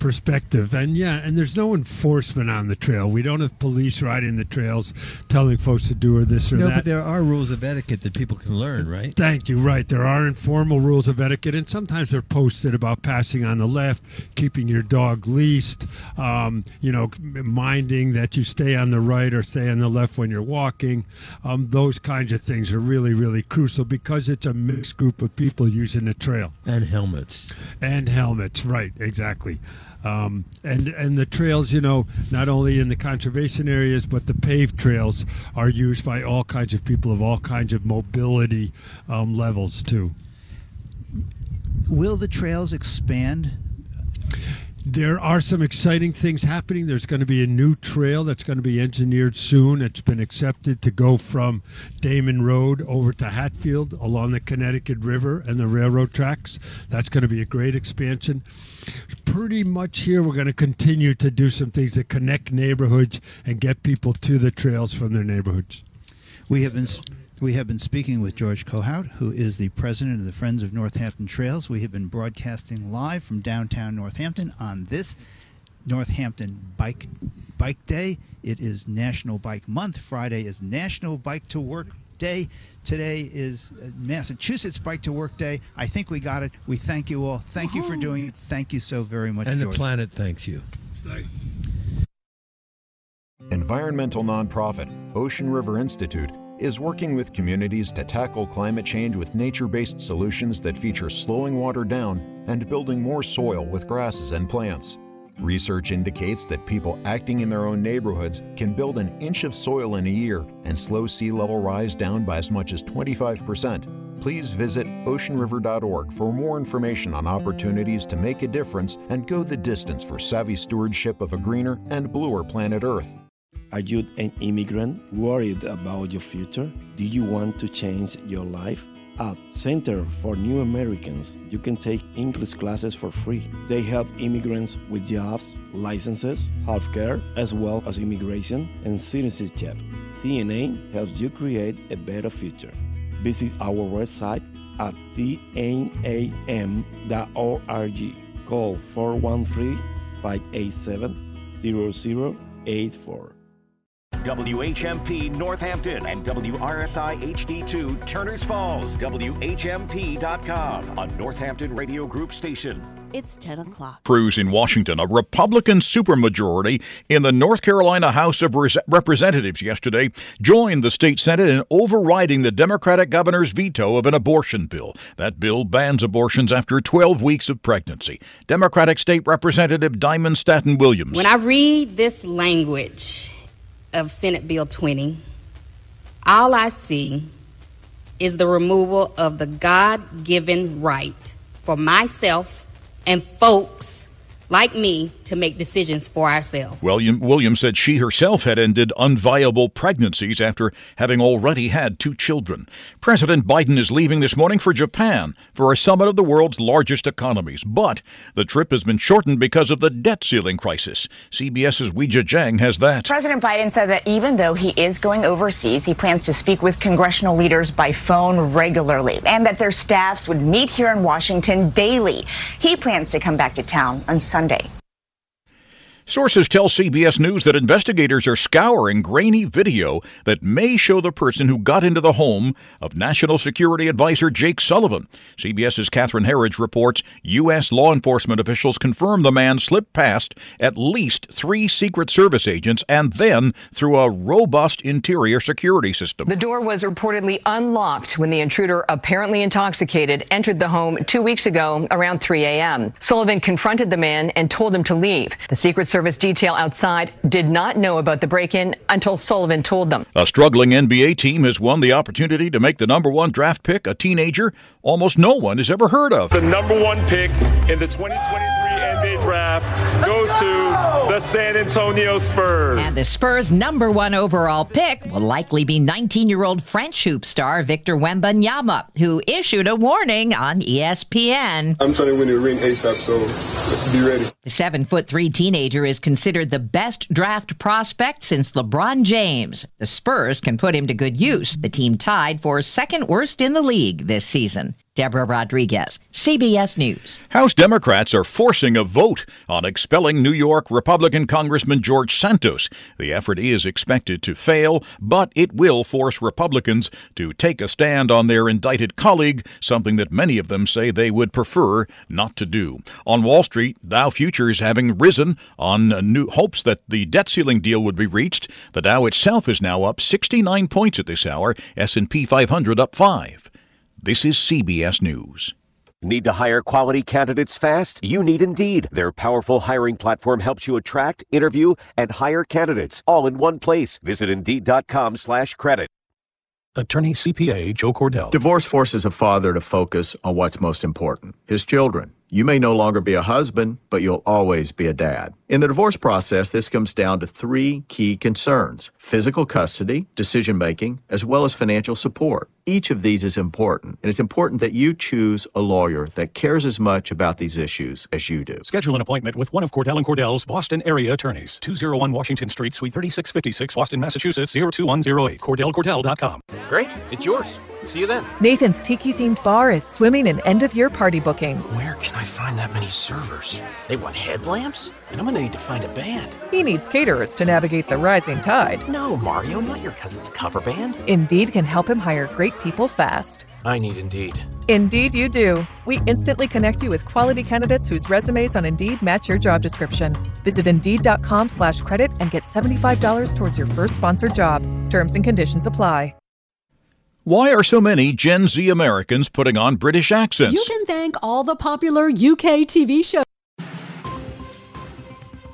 perspective. And and there's no enforcement on the trail. We don't have police riding the trails telling folks to do or this or that. No, but there are rules of etiquette that people can learn, right? Thank you. Right. There are informal rules of etiquette, and sometimes they're posted about passing on the left, keeping your dog leashed, minding that you stay on the right or stay on the left when you're walking. Those kinds of things are really, really crucial because it's a mixed group of people using the trail. And helmets. And helmets, right, exactly. And the trails, not only in the conservation areas, but the paved trails are used by all kinds of people of all kinds of mobility levels, too. Will the trails expand? There are some exciting things happening. There's going to be a new trail that's going to be engineered soon. It's been accepted to go from Damon Road over to Hatfield along the Connecticut River and the railroad tracks. That's going to be a great expansion. Pretty much here, we're going to continue to do some things that connect neighborhoods and get people to the trails from their neighborhoods. We have been speaking with George Kohout, who is the president of the Friends of Northampton Trails. We have been broadcasting live from downtown Northampton on this Northampton Bike Day. It is National Bike Month. Friday is National Bike to Work Day. Today is Massachusetts Bike to Work Day. I think we got it. We thank you all. Thank you for doing it. Thank you so very much, George. And the planet thanks you. Thanks. Environmental nonprofit Ocean River Institute is working with communities to tackle climate change with nature-based solutions that feature slowing water down and building more soil with grasses and plants. Research indicates that people acting in their own neighborhoods can build an inch of soil in a year and slow sea level rise down by as much as 25%. Please visit oceanriver.org for more information on opportunities to make a difference and go the distance for savvy stewardship of a greener and bluer planet Earth. Are you an immigrant worried about your future? Do you want to change your life? At Center for New Americans, you can take English classes for free. They help immigrants with jobs, licenses, healthcare, as well as immigration and citizenship. CNA helps you create a better future. Visit our website at cnam.org. Call 413-587-0084. WHMP Northampton and WRSI HD2 Turners Falls, WHMP.com, a Northampton Radio Group station. It's 10 o'clock. Cruise in Washington, a Republican supermajority in the North Carolina House of Representatives yesterday joined the state Senate in overriding the Democratic governor's veto of an abortion bill. That bill bans abortions after 12 weeks of pregnancy. Democratic State Representative Diamond Staten Williams. When I read this language of Senate Bill 20, all I see is the removal of the God-given right for myself and folks like me to make decisions for ourselves. Williams said she herself had ended unviable pregnancies after having already had two children. President Biden is leaving this morning for Japan for a summit of the world's largest economies. But the trip has been shortened because of the debt ceiling crisis. CBS's Weijia Jiang has that. President Biden said that even though he is going overseas, he plans to speak with congressional leaders by phone regularly and that their staffs would meet here in Washington daily. He plans to come back to town on Sunday. Sources tell CBS News that investigators are scouring grainy video that may show the person who got into the home of National Security Advisor Jake Sullivan. CBS's Catherine Herridge reports U.S. law enforcement officials confirm the man slipped past at least three Secret Service agents and then through a robust interior security system. The door was reportedly unlocked when the intruder, apparently intoxicated, entered the home 2 weeks ago around 3 a.m. Sullivan confronted the man and told him to leave. The Secret Service detail outside did not know about the break-in until Sullivan told them. A struggling NBA team has won the opportunity to make the number one draft pick, a teenager almost no one has ever heard of. The number one pick in the 2023 NBA draft goes to the San Antonio Spurs. And the Spurs' number one overall pick will likely be 19-year-old French hoop star Victor Wembanyama, who issued a warning on ESPN. I'm trying to win the ring ASAP, so be ready. The 7'3" teenager is considered the best draft prospect since LeBron James. The Spurs can put him to good use. The team tied for second worst in the league this season. Deborah Rodriguez, CBS News. House Democrats are forcing a vote on expelling New York Republican Congressman George Santos. The effort is expected to fail, but it will force Republicans to take a stand on their indicted colleague, something that many of them say they would prefer not to do. On Wall Street, Dow futures having risen on new hopes that the debt ceiling deal would be reached. The Dow itself is now up 69 points at this hour, S&P 500 up 5. This is CBS News. Need to hire quality candidates fast? You need Indeed. Their powerful hiring platform helps you attract, interview, and hire candidates all in one place. Visit Indeed.com/credit. Attorney CPA Joe Cordell. Divorce forces a father to focus on what's most important, his children. You may no longer be a husband, but you'll always be a dad. In the divorce process, this comes down to three key concerns: physical custody, decision-making, as well as financial support. Each of these is important, and it's important that you choose a lawyer that cares as much about these issues as you do. Schedule an appointment with one of Cordell & Cordell's Boston area attorneys. 201 Washington Street, Suite 3656, Boston, Massachusetts, 02108, CordellCordell.com. Great, it's yours. See you then. Nathan's Tiki-themed bar is swimming in end-of-year party bookings. Where can I find that many servers? They want headlamps? And I'm going to need to find a band. He needs caterers to navigate the rising tide. No, Mario, not your cousin's cover band. Indeed can help him hire great people fast. I need Indeed. Indeed you do. We instantly connect you with quality candidates whose resumes on Indeed match your job description. Visit Indeed.com/credit and get $75 towards your first sponsored job. Terms and conditions apply. Why are so many Gen Z Americans putting on British accents? You can thank all the popular UK TV shows.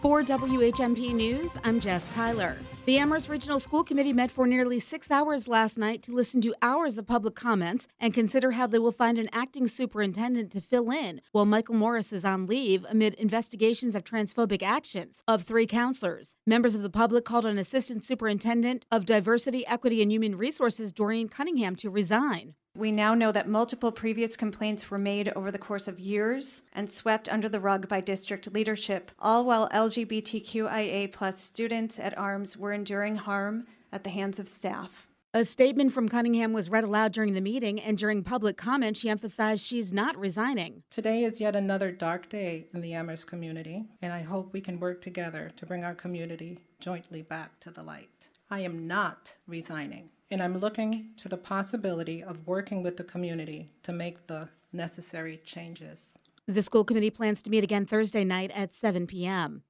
For WHMP News, I'm Jess Tyler. The Amherst Regional School Committee met for nearly 6 hours last night to listen to hours of public comments and consider how they will find an acting superintendent to fill in while Michael Morris is on leave amid investigations of transphobic actions of three counselors. Members of the public called on Assistant Superintendent of Diversity, Equity, and Human Resources, Doreen Cunningham, to resign. We now know that multiple previous complaints were made over the course of years and swept under the rug by district leadership, all while LGBTQIA+ students at arms were enduring harm at the hands of staff. A statement from Cunningham was read aloud during the meeting, and during public comment, she emphasized she's not resigning. Today is yet another dark day in the Amherst community, and I hope we can work together to bring our community jointly back to the light. I am not resigning. And I'm looking to the possibility of working with the community to make the necessary changes. The school committee plans to meet again Thursday night at 7 p.m.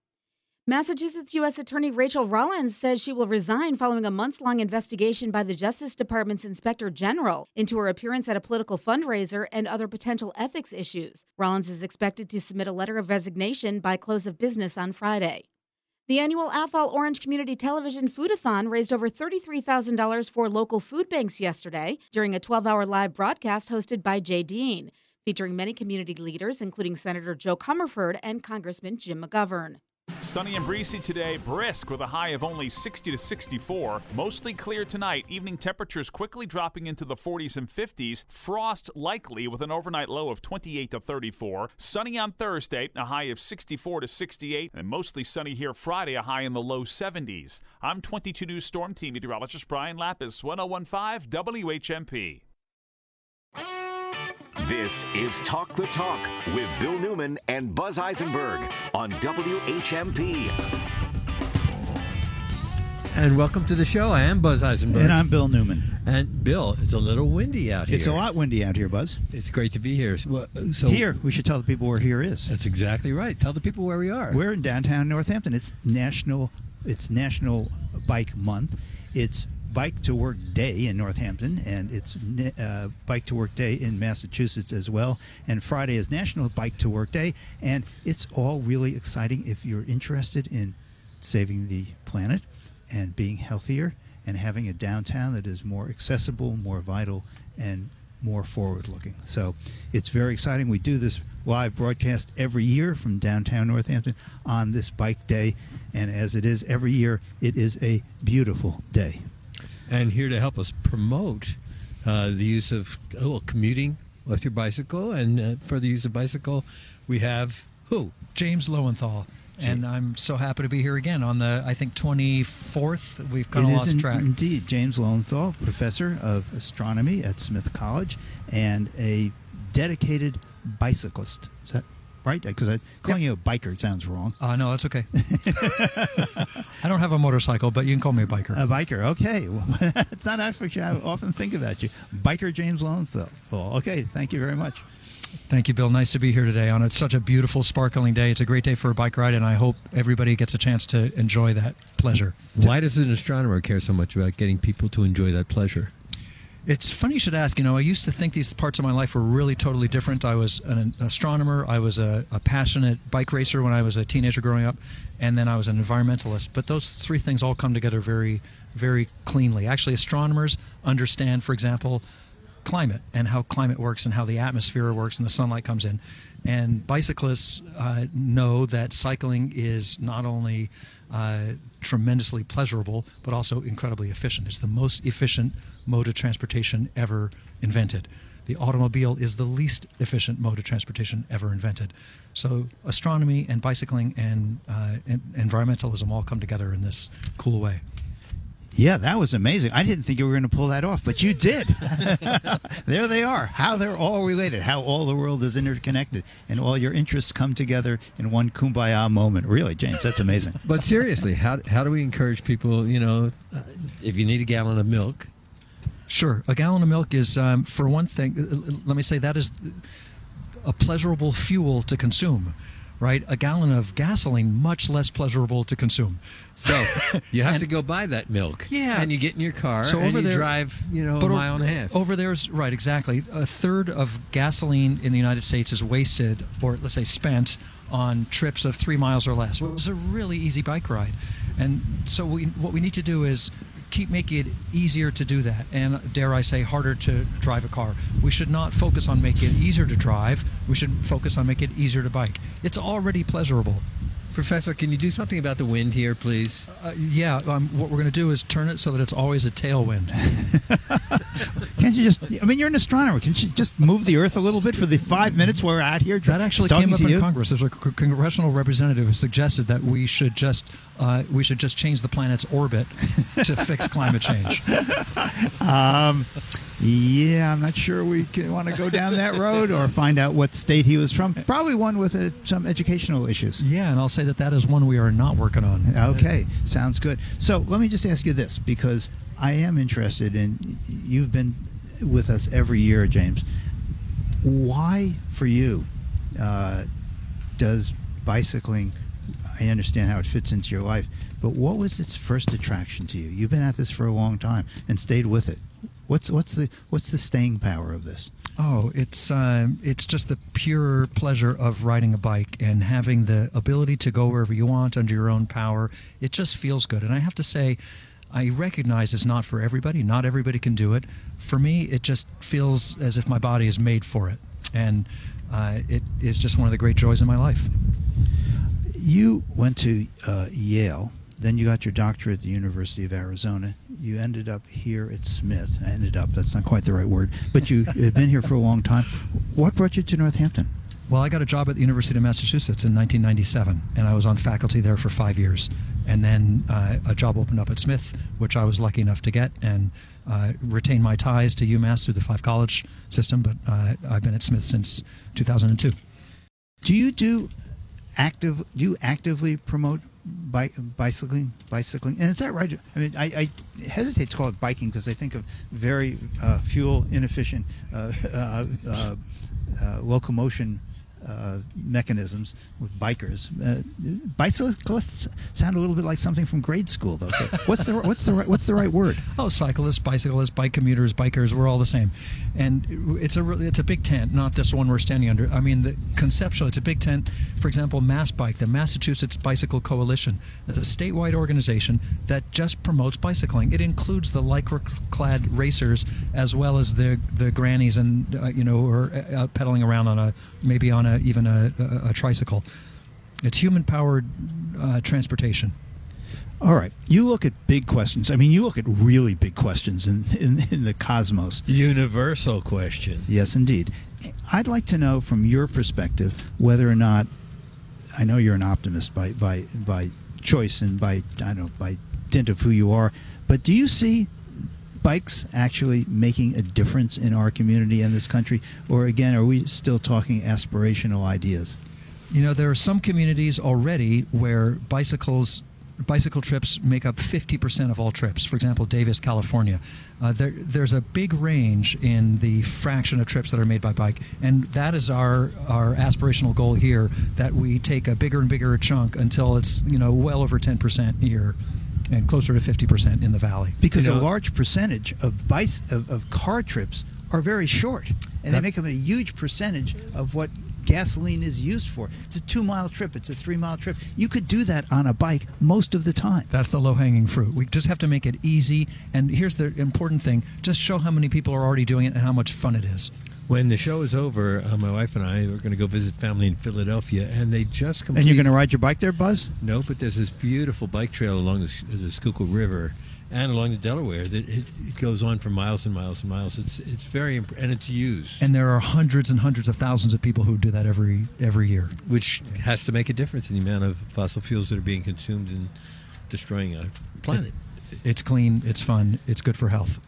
Massachusetts U.S. Attorney Rachel Rollins says she will resign following a months-long investigation by the Justice Department's Inspector General into her appearance at a political fundraiser and other potential ethics issues. Rollins is expected to submit a letter of resignation by close of business on Friday. The annual Athol Orange Community Television Foodathon raised over $33,000 for local food banks yesterday during a 12-hour live broadcast hosted by Jay Dean, featuring many community leaders, including Senator Joe Comerford and Congressman Jim McGovern. Sunny and breezy today, brisk with a high of only 60 to 64. Mostly clear tonight, evening temperatures quickly dropping into the 40s and 50s. Frost likely with an overnight low of 28 to 34. Sunny on Thursday, a high of 64 to 68. And mostly sunny here Friday, a high in the low 70s. I'm 22 News Storm Team Meteorologist Brian Lapis, 101.5 WHMP. This is Talk the Talk with Bill Newman and Buzz Eisenberg on WHMP. And welcome to the show. I am Buzz Eisenberg. And I'm Bill Newman. And Bill, it's a little windy out here. It's a lot windy out here, Buzz. It's great to be here. So here, we should tell the people where here is. That's exactly right. Tell the people where we are. We're in downtown Northampton. It's National Bike Month. It's Bike to Work Day in Northampton, and it's Bike to Work Day in Massachusetts as well. And Friday is National Bike to Work Day, and it's all really exciting if you're interested in saving the planet and being healthier and having a downtown that is more accessible, more vital, and more forward-looking. So it's very exciting. We do this live broadcast every year from downtown Northampton on this bike day, and as it is every year, it is a beautiful day. And here to help us promote the use of commuting with your bicycle, and for the use of bicycle, we have who? James Lowenthal. And I'm so happy to be here again on the, I think, 24th. We've kind of lost track. Indeed, James Lowenthal, professor of astronomy at Smith College and a dedicated bicyclist. Is that right? Because calling you a biker sounds wrong. No, that's okay. I don't have a motorcycle, but you can call me a biker. A biker, okay. Well, it's not actually I often think about you. Biker James Lowenthal. Okay, thank you very much. Thank you, Bill. Nice to be here today on such a beautiful, sparkling day. It's a great day for a bike ride, and I hope everybody gets a chance to enjoy that pleasure. Why does an astronomer care so much about getting people to enjoy that pleasure? It's funny you should ask. I used to think these parts of my life were really totally different. I was an astronomer. I was a passionate bike racer when I was a teenager growing up. And then I was an environmentalist. But those three things all come together very, very cleanly. Actually, astronomers understand, for example, climate and how climate works and how the atmosphere works and the sunlight comes in. And bicyclists know that cycling is not only tremendously pleasurable, but also incredibly efficient. It's the most efficient mode of transportation ever invented. The automobile is the least efficient mode of transportation ever invented. So astronomy and bicycling and environmentalism all come together in this cool way. Yeah, that was amazing. I didn't think you were going to pull that off, but you did. There they are, how they're all related, how all the world is interconnected, and all your interests come together in one kumbaya moment. Really, James, that's amazing. But seriously, how do we encourage people, if you need a gallon of milk? Sure. A gallon of milk is, for one thing, let me say that is a pleasurable fuel to consume. Right, a gallon of gasoline, much less pleasurable to consume. So you have to go buy that milk. Yeah, and you get in your car drive, a mile and a half. Over there's right, exactly. A third of gasoline in the United States is wasted, or let's say spent, on trips of 3 miles or less. Well, it was a really easy bike ride, and so what we need to do is keep making it easier to do that, and dare I say harder to drive a car. We should not focus on making it easier to drive. We should focus on making it easier to bike. It's already pleasurable. Professor, can you do something about the wind here, please? What we're going to do is turn it so that it's always a tailwind. Can't you just? You're an astronomer. Can't you just move the Earth a little bit for the 5 minutes we're out here? That actually came up in Congress. There's a congressional representative who suggested that we should just change the planet's orbit to fix climate change. I'm not sure we want to go down that road or find out what state he was from. Probably one with some educational issues. Yeah, and I'll say that is one we are not working on. Okay, sounds good. So let me just ask you this, because I am interested in, you've been with us every year, James. Why, for you, does bicycling. I understand how it fits into your life, but what was its first attraction to you? You've been at this for a long time and stayed with it. What's the staying power of this? Oh, it's just the pure pleasure of riding a bike and having the ability to go wherever you want under your own power. It just feels good. And I have to say, I recognize it's not for everybody. Not everybody can do it. For me, it just feels as if my body is made for it. And it is just one of the great joys in my life. You went to Yale. Then you got your doctorate at the University of Arizona. You ended up here at Smith. That's not quite the right word, but you had been here for a long time. What brought you to Northampton? Well, I got a job at the University of Massachusetts in 1997, and I was on faculty there for 5 years. And then a job opened up at Smith, which I was lucky enough to get, and retained my ties to UMass through the five-college system, but I've been at Smith since 2002. Do you actively promote bicycling? And is that right? I mean, I hesitate to call it biking because I think of very fuel inefficient locomotion mechanisms with bikers. Bicyclists sound a little bit like something from grade school, though. So what's the right word? Oh, cyclists, bicyclists, bike commuters, bikers. We're all the same. And it's a big tent, not this one we're standing under. I mean, conceptually, it's a big tent. For example, Mass Bike, the Massachusetts Bicycle Coalition. That's a statewide organization that just promotes bicycling. It includes the lycra-clad racers as well as the grannies and who are pedaling around on a tricycle. It's human-powered transportation. All right. You look at big questions. I mean, you look at really big questions in the cosmos. Universal questions. Yes, indeed. I'd like to know from your perspective whether or not, I know you're an optimist by choice and by dint of who you are, but do you see bikes actually making a difference in our community and this country? Or again, are we still talking aspirational ideas? You know, there are some communities already where bicycle trips make up 50% of all trips. For example, Davis, California. There's a big range in the fraction of trips that are made by bike. And that is our aspirational goal here, that we take a bigger and bigger chunk until it's, well over 10% here and closer to 50% in the valley. Because a large percentage of car trips are very short. And they make up a huge percentage of what gasoline is used for. It's a 2-mile trip. It's a 3-mile trip. You could do that on a bike most of the time. That's the low-hanging fruit. We just have to make it easy. And here's the important thing. Just show how many people are already doing it and how much fun it is. When the show is over, my wife and I are going to go visit family in Philadelphia, and they just completed... And you're going to ride your bike there, Buzz? No, but there's this beautiful bike trail along the Schuylkill River and along the Delaware. It goes on for miles and miles and miles. It's very... and it's used. And there are hundreds and hundreds of thousands of people who do that every year. Which has to make a difference in the amount of fossil fuels that are being consumed and destroying our planet. It's clean, it's fun, it's good for health.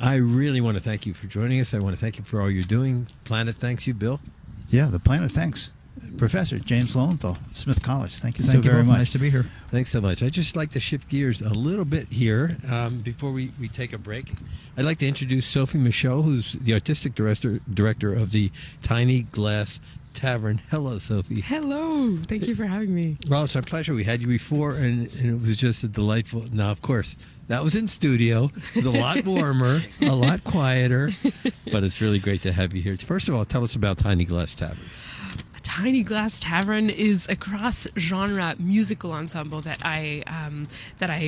I really want to thank you for joining us. I want to thank you for all you're doing. Planet thanks you, Bill. Yeah, the planet thanks. Professor James Lowenthal, Smith College, thank you so very much. Nice to be here. Thanks so much. I'd just like to shift gears a little bit here before we take a break. I'd like to introduce Sophie Michaud, who's the artistic director of the Tiny Glass Tavern. Hello, Sophie. Hello. Thank you for having me. Well, it's our pleasure. We had you before, and it was just a delightful... Now, of course, that was in studio. It was a lot warmer, a lot quieter, but it's really great to have you here. First of all, tell us about Tiny Glass Tavern. Tiny Glass Tavern is a cross-genre musical ensemble that I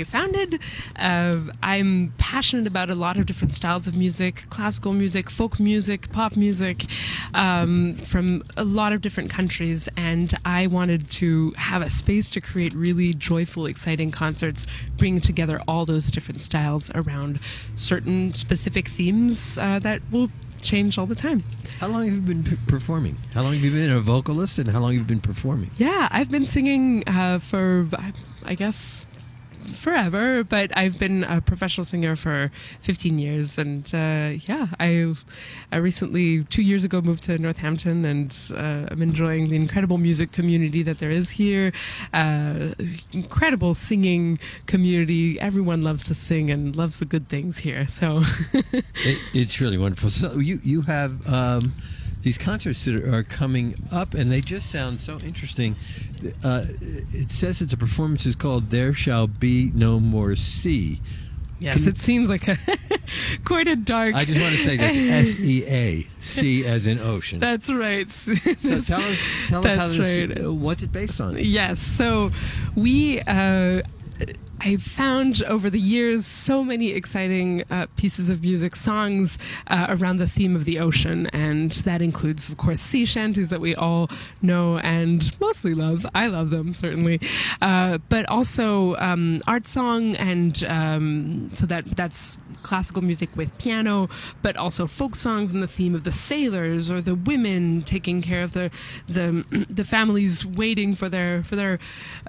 founded. I'm passionate about a lot of different styles of music: classical music, folk music, pop music, from a lot of different countries. And I wanted to have a space to create really joyful, exciting concerts, bringing together all those different styles around certain specific themes that will change all the time. How long have you been performing? How long have you been a vocalist, and how long have you been performing? Yeah, I've been singing for, I guess, forever, but I've been a professional singer for 15 years, and I recently, 2 years ago, moved to Northampton, and I'm enjoying the incredible music community that there is here. Incredible singing community. Everyone loves to sing and loves the good things here, so it's really wonderful. So you have these concerts that are coming up, and they just sound so interesting. It says that the performance is called There Shall Be No More Sea. Yes, it seems like quite a dark... I just want to say that's S-E-A, sea as in ocean. That's right. So tell us how this, what's it based on? Yes, so we... I've found over the years so many exciting pieces of music, songs around the theme of the ocean, and that includes, of course, sea shanties that we all know and mostly love. I love them, certainly, but also art song, and so that's classical music with piano, but also folk songs and the theme of the sailors or the women taking care of the families waiting for their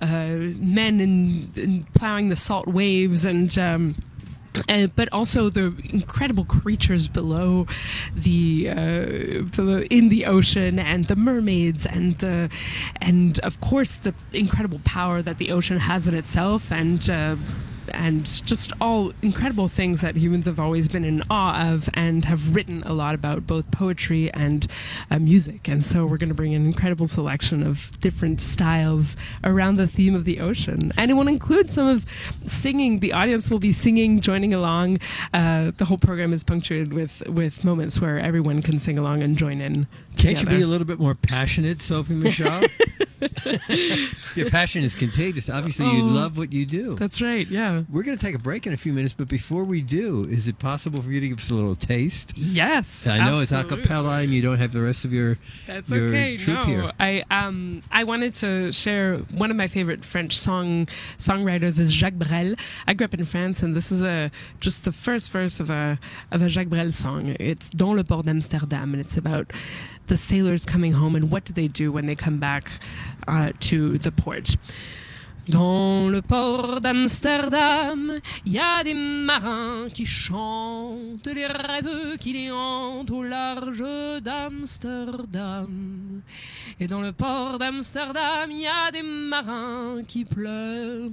men and plowing the salt waves, and but also the incredible creatures below the in the ocean, and the mermaids, and of course the incredible power that the ocean has in itself, and just all incredible things that humans have always been in awe of and have written a lot about, both poetry and music. And so we're going to bring an incredible selection of different styles around the theme of the ocean. And it will include some of singing. The audience will be singing, joining along. The whole program is punctuated with moments where everyone can sing along and join in together. Can't you be a little bit more passionate, Sophie Michaud? Your passion is contagious. Obviously, you love what you do. That's right, yeah. We're going to take a break in a few minutes, but before we do, is it possible for you to give us a little taste? Yes, I know absolutely. It's a cappella and you don't have the rest of your troupe here. I wanted to share one of my favorite French songwriters is Jacques Brel. I grew up in France, and this is just the first verse of a Jacques Brel song. It's Dans le port d'Amsterdam, and it's about the sailors coming home and what do they do when they come back to the port. Dans le port d'Amsterdam, il y a des marins qui chantent les rêves qui les hantent au large d'Amsterdam. Et dans le port d'Amsterdam, il y a des marins qui pleurent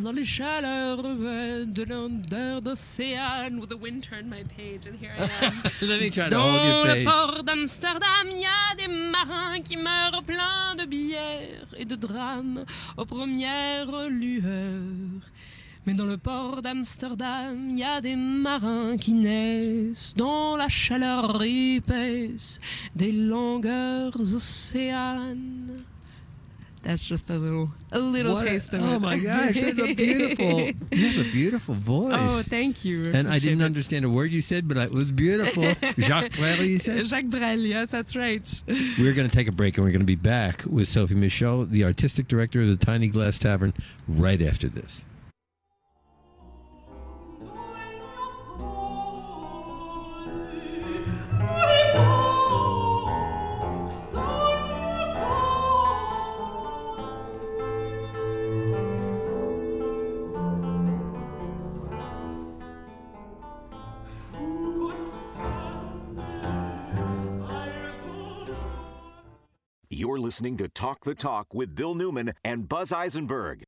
dans les chaleurs de l'odeur d'océan. With the wind turned my page, and here I am. Let me try to hold your page. Dans le port d'Amsterdam, il y a des marins qui meurent pleins de bière et de drames aux premières lueurs. Mais dans le port d'Amsterdam, il y a des marins qui naissent dans la chaleur épaisse des longueurs océanes. That's just a little taste of it. Oh my gosh, that's you have a beautiful voice. Oh, thank you. And I didn't understand a word you said, but it was beautiful. Jacques Brel, you said? Jacques Brel, yes, that's right. We're going to take a break, and we're going to be back with Sophie Michaud, the artistic director of the Tiny Glass Tavern, right after this. You're listening to Talk the Talk with Bill Newman and Buzz Eisenberg.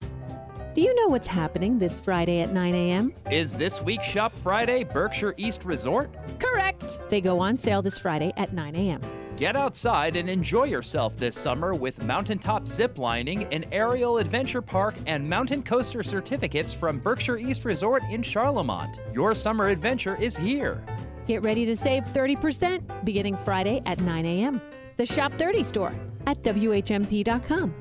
Do you know what's happening this Friday at 9 a.m.? Is this week's Shop Friday Berkshire East Resort? Correct! They go on sale this Friday at 9 a.m. Get outside and enjoy yourself this summer with mountaintop zip lining, an aerial adventure park, and mountain coaster certificates from Berkshire East Resort in Charlemont. Your summer adventure is here. Get ready to save 30% beginning Friday at 9 a.m. The Shop 30 store at WHMP.com.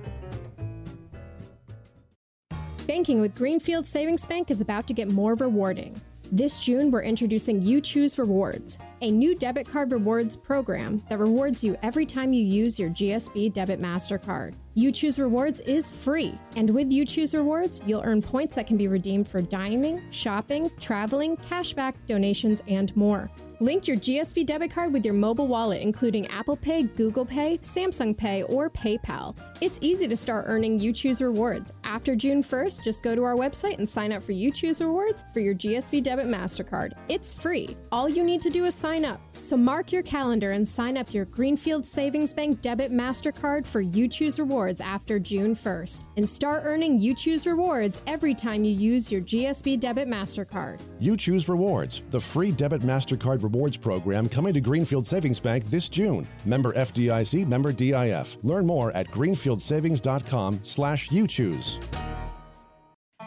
Banking with Greenfield Savings Bank is about to get more rewarding. This June, we're introducing You Choose Rewards, a new debit card rewards program that rewards you every time you use your GSB debit MasterCard. You Choose Rewards is free, and with You Choose Rewards, you'll earn points that can be redeemed for dining, shopping, traveling, cashback, donations, and more. Link your GSB debit card with your mobile wallet, including Apple Pay, Google Pay, Samsung Pay, or PayPal. It's easy to start earning You Choose Rewards. After June 1st, just go to our website and sign up for You Choose Rewards for your GSB debit MasterCard. It's free. All you need to do is sign up. So mark your calendar and sign up your Greenfield Savings Bank debit MasterCard for You Choose Rewards after June 1st. And start earning You Choose Rewards every time you use your GSB debit MasterCard. You Choose Rewards, the free debit MasterCard Rewards program coming to Greenfield Savings Bank this June. Member FDIC, member DIF. Learn more at greenfieldsavings.com/you choose.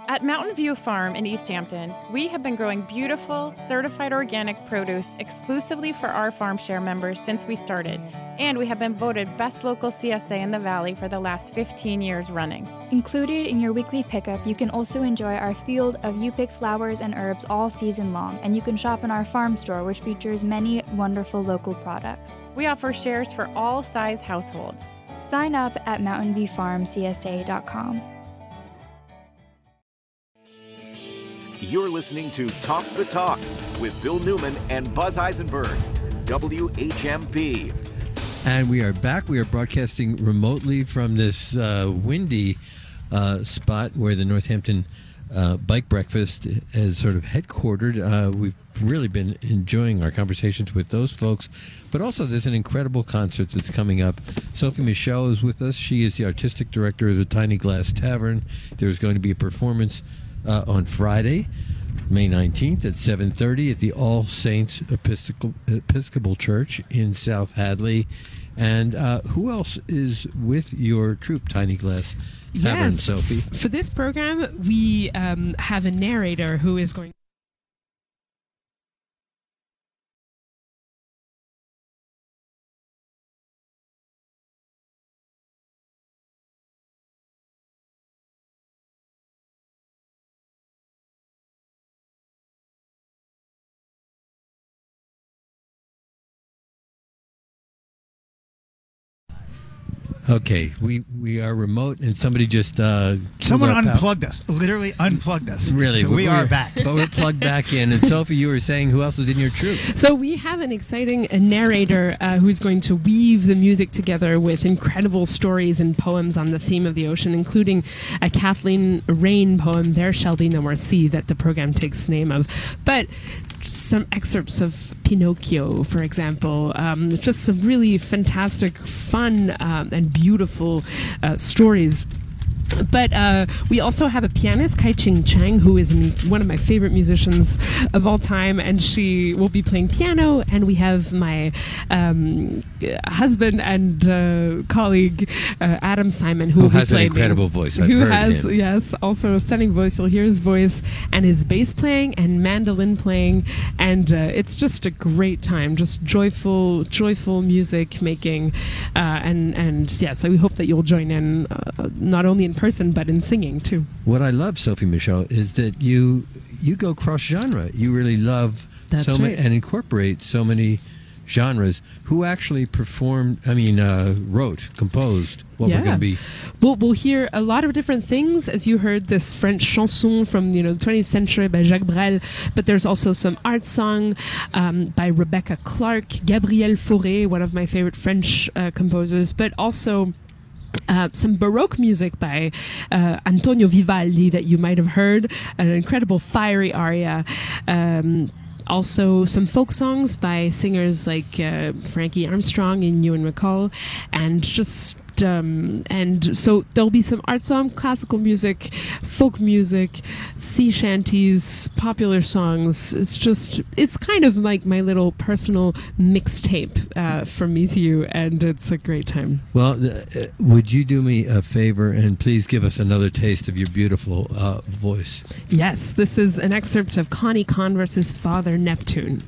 At Mountain View Farm in East Hampton, we have been growing beautiful, certified organic produce exclusively for our farm share members since we started, and we have been voted Best Local CSA in the Valley for the last 15 years running. Included in your weekly pickup, you can also enjoy our field of you-pick flowers and herbs all season long, and you can shop in our farm store, which features many wonderful local products. We offer shares for all size households. Sign up at mountainviewfarmcsa.com. You're listening to Talk the Talk with Bill Newman and Buzz Eisenberg, WHMP. And we are back. We are broadcasting remotely from this windy spot where the Northampton Bike Breakfast is sort of headquartered. We've really been enjoying our conversations with those folks. But also there's an incredible concert that's coming up. Sophie Michaud is with us. She is the artistic director of the Tiny Glass Tavern. There's going to be a performance on Friday, May 19th at 7:30 at the All Saints Episcopal Church in South Hadley. And who else is with your troupe, Tiny Glass Tavern, yes, Sophie? For this program, we have a narrator who is going... Okay, we are remote, and somebody just... someone unplugged us, literally unplugged us. Really? So we are back. But we're plugged back in. And Sophie, you were saying who else is in your troupe? So we have an exciting narrator who's going to weave the music together with incredible stories and poems on the theme of the ocean, including a Kathleen Raine poem, There Shall Be No More Sea, that the program takes name of. But some excerpts of Pinocchio, for example, just some really fantastic, fun, and beautiful stories. But we also have a pianist, Kai Ching Chang, who is one of my favorite musicians of all time, and she will be playing piano. And we have my husband and colleague, Adam Simon, who has an incredible voice. I've heard him. Yes, also a stunning voice. You'll hear his voice and his bass playing and mandolin playing. And it's just a great time, just joyful music making. So we hope that you'll join in, not only in person but in singing too. What I love, Sophie Michaud, is that you go cross genre. You really love and incorporate so many genres. Who actually composed what we're going to be... We'll hear a lot of different things, as you heard this French chanson from the 20th century by Jacques Brel, but there's also some art song by Rebecca Clark, Gabriel Fauré, one of my favorite French composers, but also some Baroque music by Antonio Vivaldi that you might have heard, an incredible fiery aria. Also some folk songs by singers like Frankie Armstrong and Ewan McCall, and just... and so there'll be some art song, classical music, folk music, sea shanties, popular songs. It's kind of like my little personal mixtape from me to you, and it's a great time. Well, would you do me a favor and please give us another taste of your beautiful voice? Yes, this is an excerpt of Connie Converse's Father Neptune.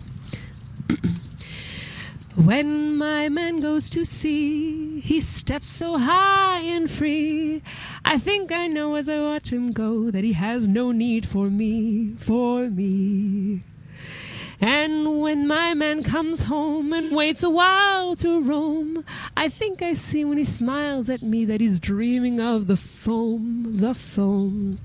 When my man goes to sea, he steps so high and free. I think I know as I watch him go that he has no need for me. And when my man comes home and waits a while to roam, I think I see when he smiles at me that he's dreaming of the foam.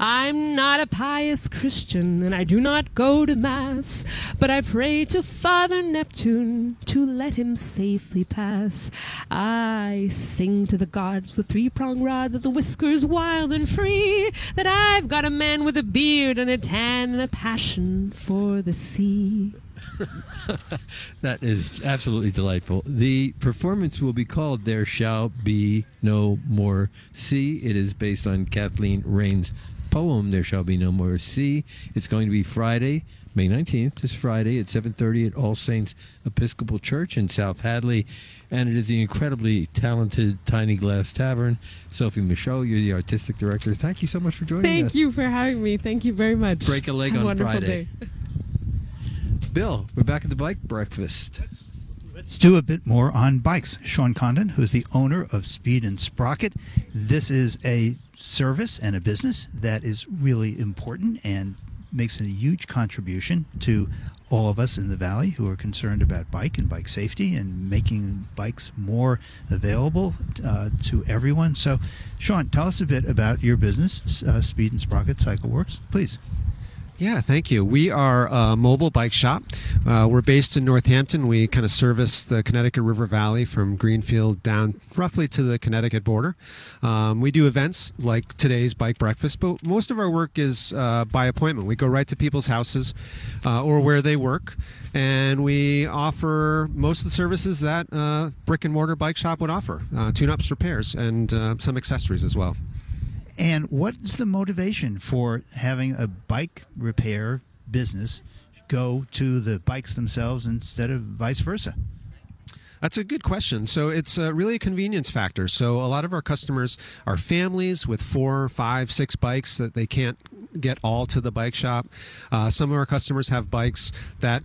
I'm not a pious Christian, and I do not go to Mass, but I pray to Father Neptune to let him safely pass. I sing to the gods, the three-pronged rods of the whiskers wild and free, that I've got a man with a beard and a tan and a passion for the sea. That is absolutely delightful. The performance will be called There Shall Be No More Sea. It is based on Kathleen Raine's poem, There Shall Be No More Sea. It's going to be Friday, May 19th, this Friday at 7:30 at All Saints Episcopal Church in South Hadley. And it is the incredibly talented Tiny Glass Tavern. Sophie Michaud, you're the artistic director. Thank you so much for joining us. Thank you for having me. Thank you very much. Break a leg Have on Friday. Day. Bill, we're back at the bike breakfast. Let's do a bit more on bikes. Sean Condon, who's the owner of Speed and Sprocket. This is a service and a business that is really important and makes a huge contribution to all of us in the Valley who are concerned about bike and bike safety and making bikes more available to everyone. So, Sean, tell us a bit about your business, Speed and Sprocket CycleWorks, please. Yeah, thank you. We are a mobile bike shop. We're based in Northampton. We kind of service the Connecticut River Valley from Greenfield down roughly to the Connecticut border. We do events like today's bike breakfast, but most of our work is by appointment. We go right to people's houses or where they work, and we offer most of the services that a brick and mortar bike shop would offer, tune-ups, repairs, and some accessories as well. And what's the motivation for having a bike repair business go to the bikes themselves instead of vice versa? That's a good question. So it's really a convenience factor. So a lot of our customers are families with 4, 5, 6 bikes that they can't get all to the bike shop. Some of our customers have bikes that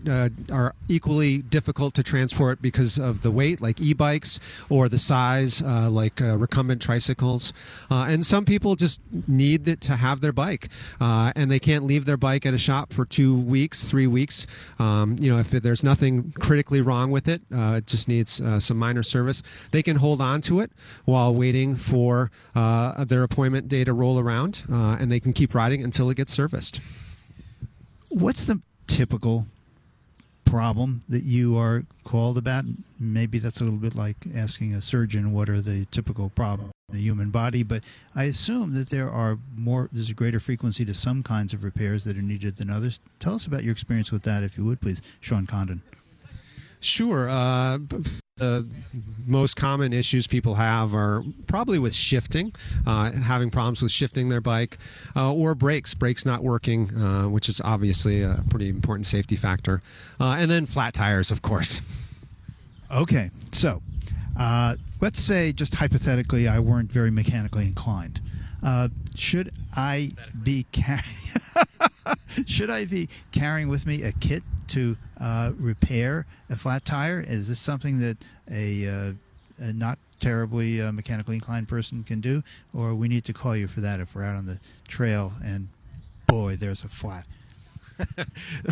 are equally difficult to transport because of the weight, like e-bikes, or the size, like recumbent tricycles. And some people just need to have their bike, and they can't leave their bike at a shop for 2 weeks, 3 weeks. If there's nothing critically wrong with it, it just needs some minor service. They can hold on to it while waiting for their appointment day to roll around, and they can keep riding until it gets serviced. What's the typical problem that you are called about? Maybe that's a little bit like asking a surgeon what are the typical problems in the human body, but I assume that there's a greater frequency to some kinds of repairs that are needed than others. Tell us about your experience with that, if you would, please, Sean Condon. Sure. The most common issues people have are probably with shifting, having problems with shifting their bike, or brakes not working, which is obviously a pretty important safety factor. And then flat tires, of course. Okay. So let's say, just hypothetically, I weren't very mechanically inclined. Should I be carrying with me a kit to repair a flat tire? Is this something that a not terribly mechanically inclined person can do? Or we need to call you for that if we're out on the trail and, boy, there's a flat.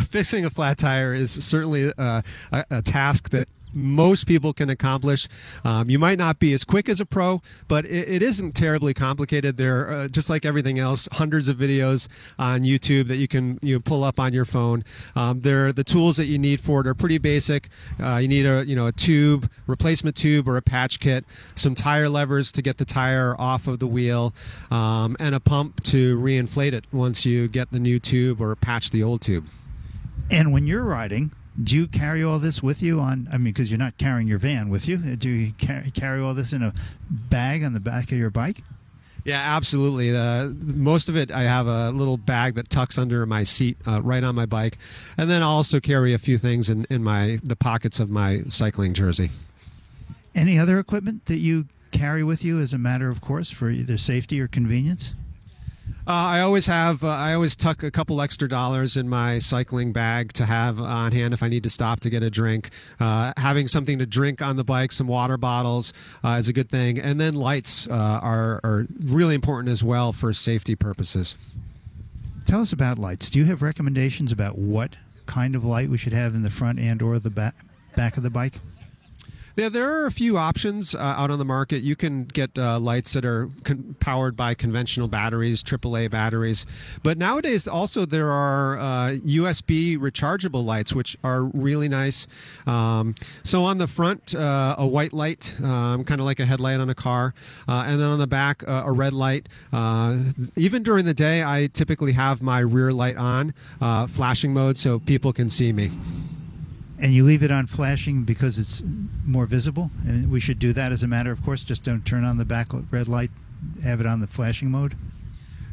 Fixing a flat tire is certainly a task that most people can accomplish. You might not be as quick as a pro, but it isn't terribly complicated. There are, just like everything else, hundreds of videos on YouTube that you can pull up on your phone. The tools that you need for it are pretty basic. You need a tube, replacement tube or a patch kit, some tire levers to get the tire off of the wheel, and a pump to reinflate it once you get the new tube or patch the old tube. And when you're riding, do you carry all this with you because you're not carrying your van with you. Do you carry all this in a bag on the back of your bike? Yeah, absolutely. Most of it, I have a little bag that tucks under my seat right on my bike. And then I'll also carry a few things in the pockets of my cycling jersey. Any other equipment that you carry with you as a matter of course for either safety or convenience? I always tuck a couple extra dollars in my cycling bag to have on hand if I need to stop to get a drink. Having something to drink on the bike, some water bottles, is a good thing. And then lights are really important as well for safety purposes. Tell us about lights. Do you have recommendations about what kind of light we should have in the front and or the back of the bike? Yeah, there are a few options out on the market. You can get lights that are powered by conventional batteries, AAA batteries. But nowadays, also, there are USB rechargeable lights, which are really nice. So on the front, a white light, kind of like a headlight on a car. And then on the back, a red light. Even during the day, I typically have my rear light on, flashing mode, so people can see me. And you leave it on flashing because it's more visible, and we should do that as a matter of course. Just don't turn on the back red light, have it on the flashing mode.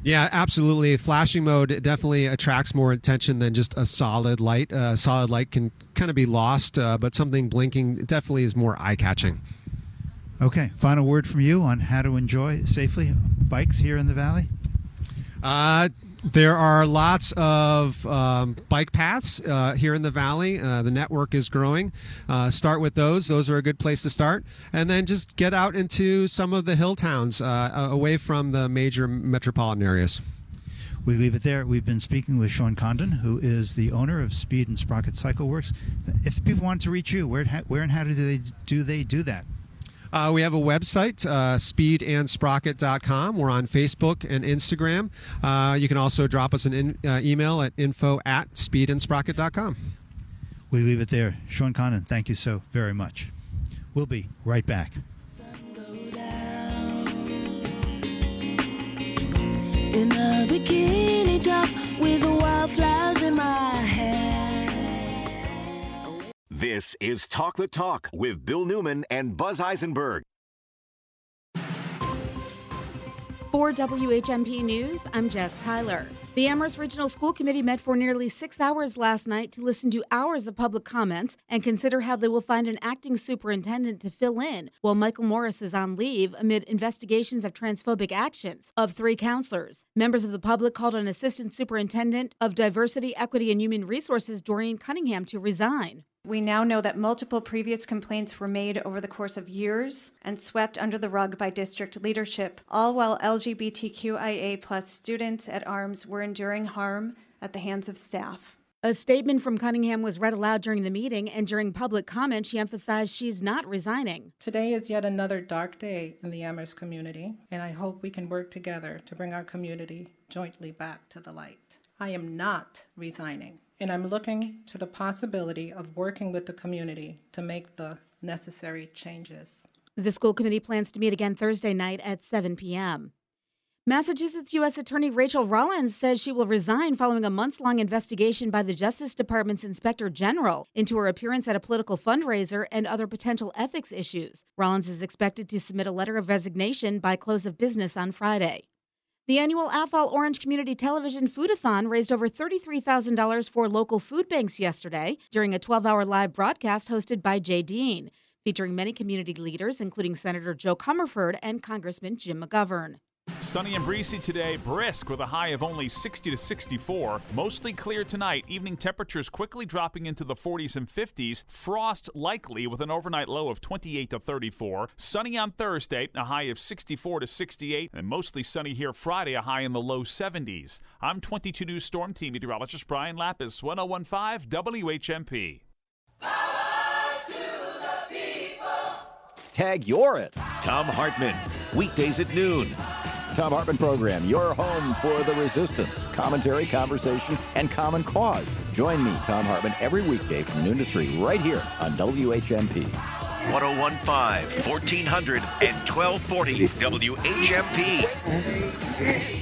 Yeah, absolutely. Flashing mode definitely attracts more attention than just a solid light. Solid light can kind of be lost, but something blinking definitely is more eye-catching. Okay, final word from you on how to enjoy safely bikes here in the valley? There are lots of bike paths here in the valley. The network is growing. Start with those. Those are a good place to start. And then just get out into some of the hill towns away from the major metropolitan areas. We leave it there. We've been speaking with Sean Condon, who is the owner of Speed and Sprocket Cycle Works. If people want to reach you, where and how do they do that? We have a website, speedandsprocket.com. We're on Facebook and Instagram. You can also drop us an email at info@speedandsprocket.com. We leave it there. Sean Condon, thank you so very much. We'll be right back. Sun go down. In a bikini top with the wildflowers in my hair. This is Talk the Talk with Bill Newman and Buzz Eisenberg. For WHMP News, I'm Jess Tyler. The Amherst Regional School Committee met for nearly 6 hours last night to listen to hours of public comments and consider how they will find an acting superintendent to fill in while Michael Morris is on leave amid investigations of transphobic actions of 3 counselors. Members of the public called on Assistant Superintendent of Diversity, Equity, and Human Resources Doreen Cunningham to resign. We now know that multiple previous complaints were made over the course of years and swept under the rug by district leadership, all while LGBTQIA+ students at arms were enduring harm at the hands of staff. A statement from Cunningham was read aloud during the meeting, and during public comment, she emphasized she's not resigning. Today is yet another dark day in the Amherst community, and I hope we can work together to bring our community jointly back to the light. I am not resigning. And I'm looking to the possibility of working with the community to make the necessary changes. The school committee plans to meet again Thursday night at 7 p.m. Massachusetts U.S. Attorney Rachel Rollins says she will resign following a months-long investigation by the Justice Department's Inspector General into her appearance at a political fundraiser and other potential ethics issues. Rollins is expected to submit a letter of resignation by close of business on Friday. The annual Athol Orange Community Television Foodathon raised over $33,000 for local food banks yesterday during a 12-hour live broadcast hosted by Jay Dean, featuring many community leaders, including Senator Joe Comerford and Congressman Jim McGovern. Sunny and breezy today, brisk with a high of only 60 to 64. Mostly clear tonight, evening temperatures quickly dropping into the 40s and 50s. Frost likely with an overnight low of 28 to 34. Sunny on Thursday, a high of 64 to 68. And mostly sunny here Friday, a high in the low 70s. I'm 22 News Storm Team Meteorologist Brian Lapis, 1015 WHMP. Tag, you're it. Tom Hartman, weekdays at noon. Tom Hartman Program, your home for the resistance, commentary, conversation, and common cause. Join me, Tom Hartman, every weekday from noon to 3 right here on WHMP. 1015, 1400, and 1240 WHMP.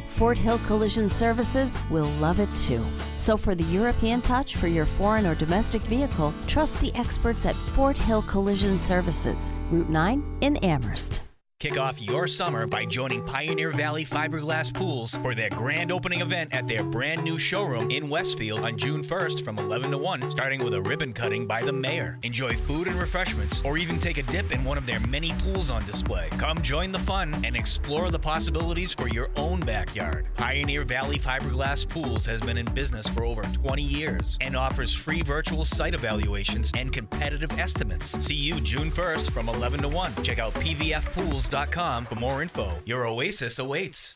Fort Hill Collision Services will love it too. So for the European touch for your foreign or domestic vehicle, trust the experts at Fort Hill Collision Services, Route 9 in Amherst. Kick off your summer by joining Pioneer Valley Fiberglass Pools for their grand opening event at their brand new showroom in Westfield on June 1st from 11 to 1, starting with a ribbon cutting by the mayor. Enjoy food and refreshments, or even take a dip in one of their many pools on display. Come join the fun and explore the possibilities for your own backyard. Pioneer Valley Fiberglass Pools has been in business for over 20 years and offers free virtual site evaluations and competitive estimates. See you June 1st from 11 to 1. Check out PVFpools.com for more info. Your oasis awaits.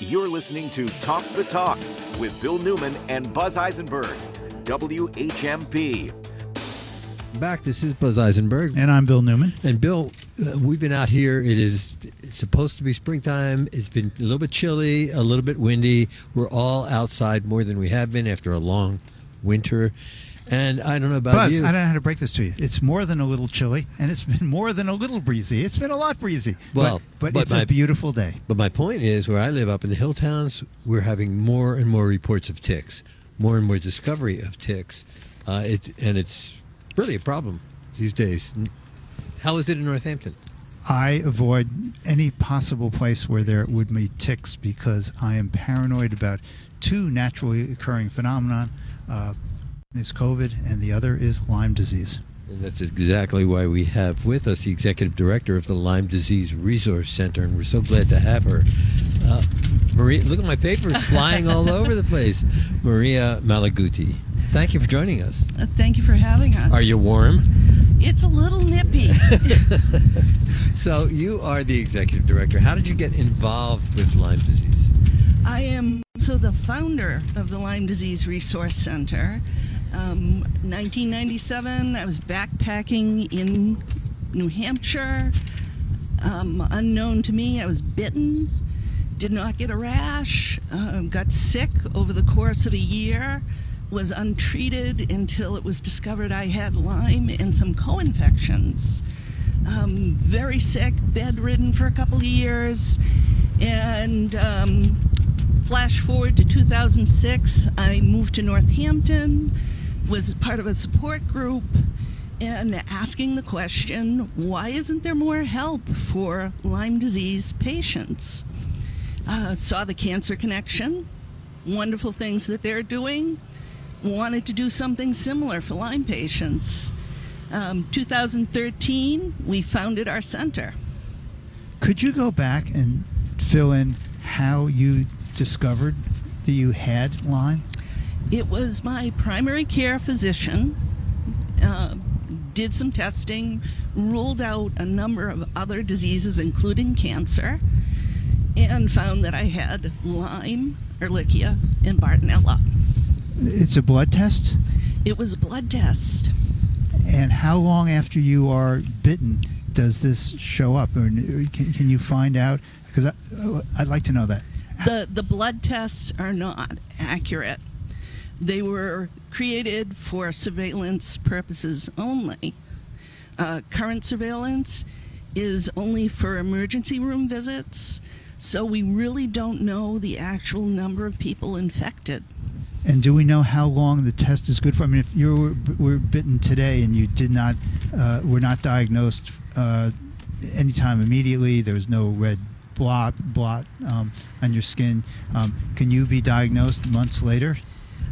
You're listening to Talk the Talk with Bill Newman and Buzz Eisenberg, WHMP. Back, this is Buzz Eisenberg. And I'm Bill Newman. And Bill, we've been out here. It's supposed to be springtime. It's been a little bit chilly, a little bit windy. We're all outside more than we have been after a long winter. And I don't know about Buzz, you. I don't know how to break this to you. It's more than a little chilly, and it's been more than a little breezy. It's been a lot breezy. Well, but it's a beautiful day. But my point is, where I live up in the hill towns, we're having more and more reports of ticks, more and more discovery of ticks. It's really a problem these days. How is it in Northampton? I avoid any possible place where there would be ticks because I am paranoid about two naturally occurring phenomena. One is COVID, and the other is Lyme disease. And that's exactly why we have with us the executive director of the Lyme Disease Resource Center, and we're so glad to have her. Maria, look at my papers flying all over the place. Maria Malaguti. Thank you for joining us. Thank you for having us. Are you warm? It's a little nippy. So you are the executive director. How did you get involved with Lyme disease? I am also the founder of the Lyme Disease Resource Center. 1997, I was backpacking in New Hampshire. Unknown to me, I was bitten. Did not get a rash. Got sick over the course of a year. Was untreated until it was discovered I had Lyme and some co-infections. Very sick, bedridden for a couple of years, and flash forward to 2006, I moved to Northampton, was part of a support group, and asking the question, why isn't there more help for Lyme disease patients? Saw the Cancer Connection, wonderful things that they're doing, wanted to do something similar for Lyme patients. 2013, we founded our center. Could you go back and fill in how you discovered that you had Lyme? It was my primary care physician. Did some testing, ruled out a number of other diseases, including cancer, and found that I had Lyme, Ehrlichia, and Bartonella. It's a blood test? It was a blood test. And how long after you are bitten does this show up? Or can you find out? Because I'd like to know that. The blood tests are not accurate. They were created for surveillance purposes only. Current surveillance is only for emergency room visits, so we really don't know the actual number of people infected. And do we know how long the test is good for? I mean, if you were bitten today and you did not, were not diagnosed anytime immediately, there was no red blot on your skin, can you be diagnosed months later?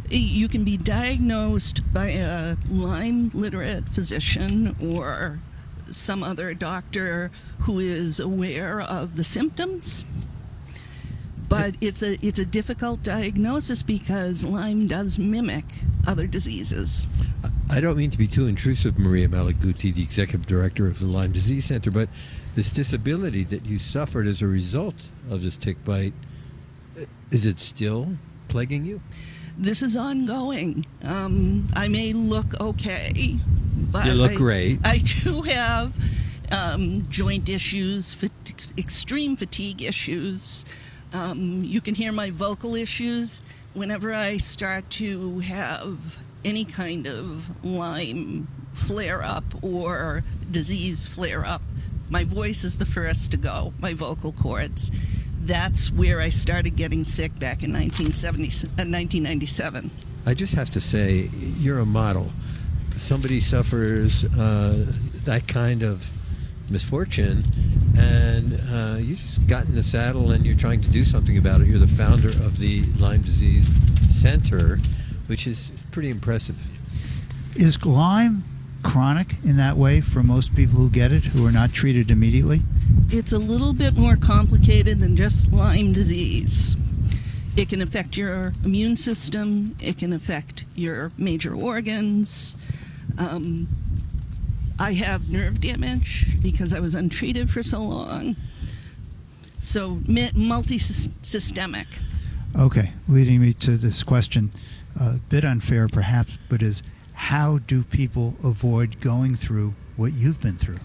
You can be diagnosed by a Lyme-literate physician or some other doctor who is aware of the symptoms. But it's a difficult diagnosis because Lyme does mimic other diseases. I don't mean to be too intrusive, Maria Malaguti, the executive director of the Lyme Disease Center, but this disability that you suffered as a result of this tick bite, is it still plaguing you? This is ongoing. I may look okay, but you look great. I do have joint issues, extreme fatigue issues. You can hear my vocal issues whenever I start to have any kind of Lyme flare-up or disease flare-up. My voice is the first to go, my vocal cords. That's where I started getting sick back in 1997. I just have to say, you're a model. Somebody suffers that kind of misfortune, and you just got in the saddle and you're trying to do something about it. You're the founder of the Lyme Disease Center, which is pretty impressive. Is Lyme chronic in that way for most people who get it, who are not treated immediately? It's a little bit more complicated than just Lyme disease. It can affect your immune system. It can affect your major organs. I have nerve damage because I was untreated for so long. So multi-systemic. Okay, leading me to this question, a bit unfair perhaps, but is how do people avoid going through what you've been through?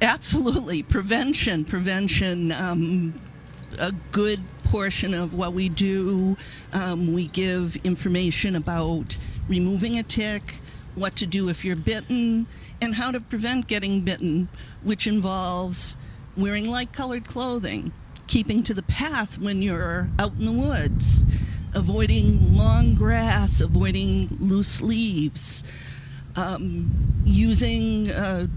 Absolutely. Prevention. A good portion of what we do, we give information about removing a tick, what to do if you're bitten, and how to prevent getting bitten, which involves wearing light-colored clothing, keeping to the path when you're out in the woods, avoiding long grass, avoiding loose leaves, using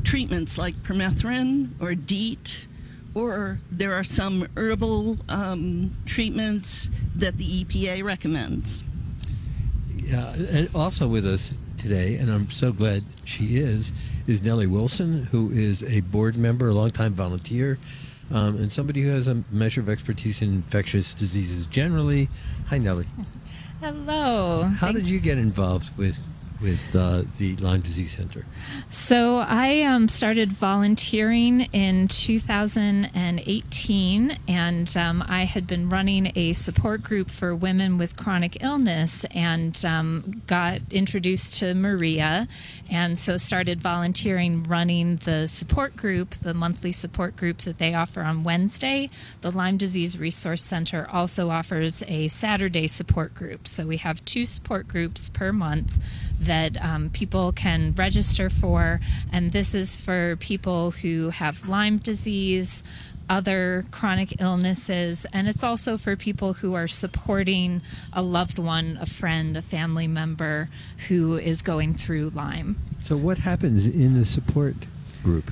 treatments like permethrin or DEET, or there are some herbal treatments that the EPA recommends. Yeah, and also with us today, and I'm so glad she is Nellie Wilson, who is a board member, a longtime volunteer, and somebody who has a measure of expertise in infectious diseases generally. Hi, Nellie. Hello. How did you get involved with the Lyme Disease Center? So I started volunteering in 2018, and I had been running a support group for women with chronic illness and got introduced to Maria, and so started volunteering running the support group, the monthly support group that they offer on Wednesday. The Lyme Disease Resource Center also offers a Saturday support group. So we have two support groups per month that people can register for, and this is for people who have Lyme disease, other chronic illnesses, and it's also for people who are supporting a loved one, a friend, a family member who is going through Lyme. So what happens in the support group?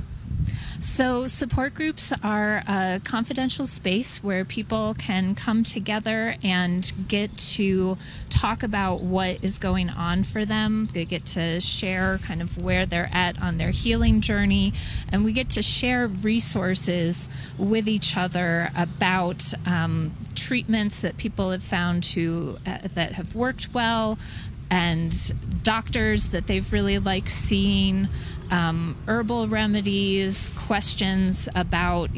So support groups are a confidential space where people can come together and get to talk about what is going on for them. They get to share kind of where they're at on their healing journey, and we get to share resources with each other about treatments that people have found that have worked well, and doctors that they've really liked seeing, herbal remedies, questions about,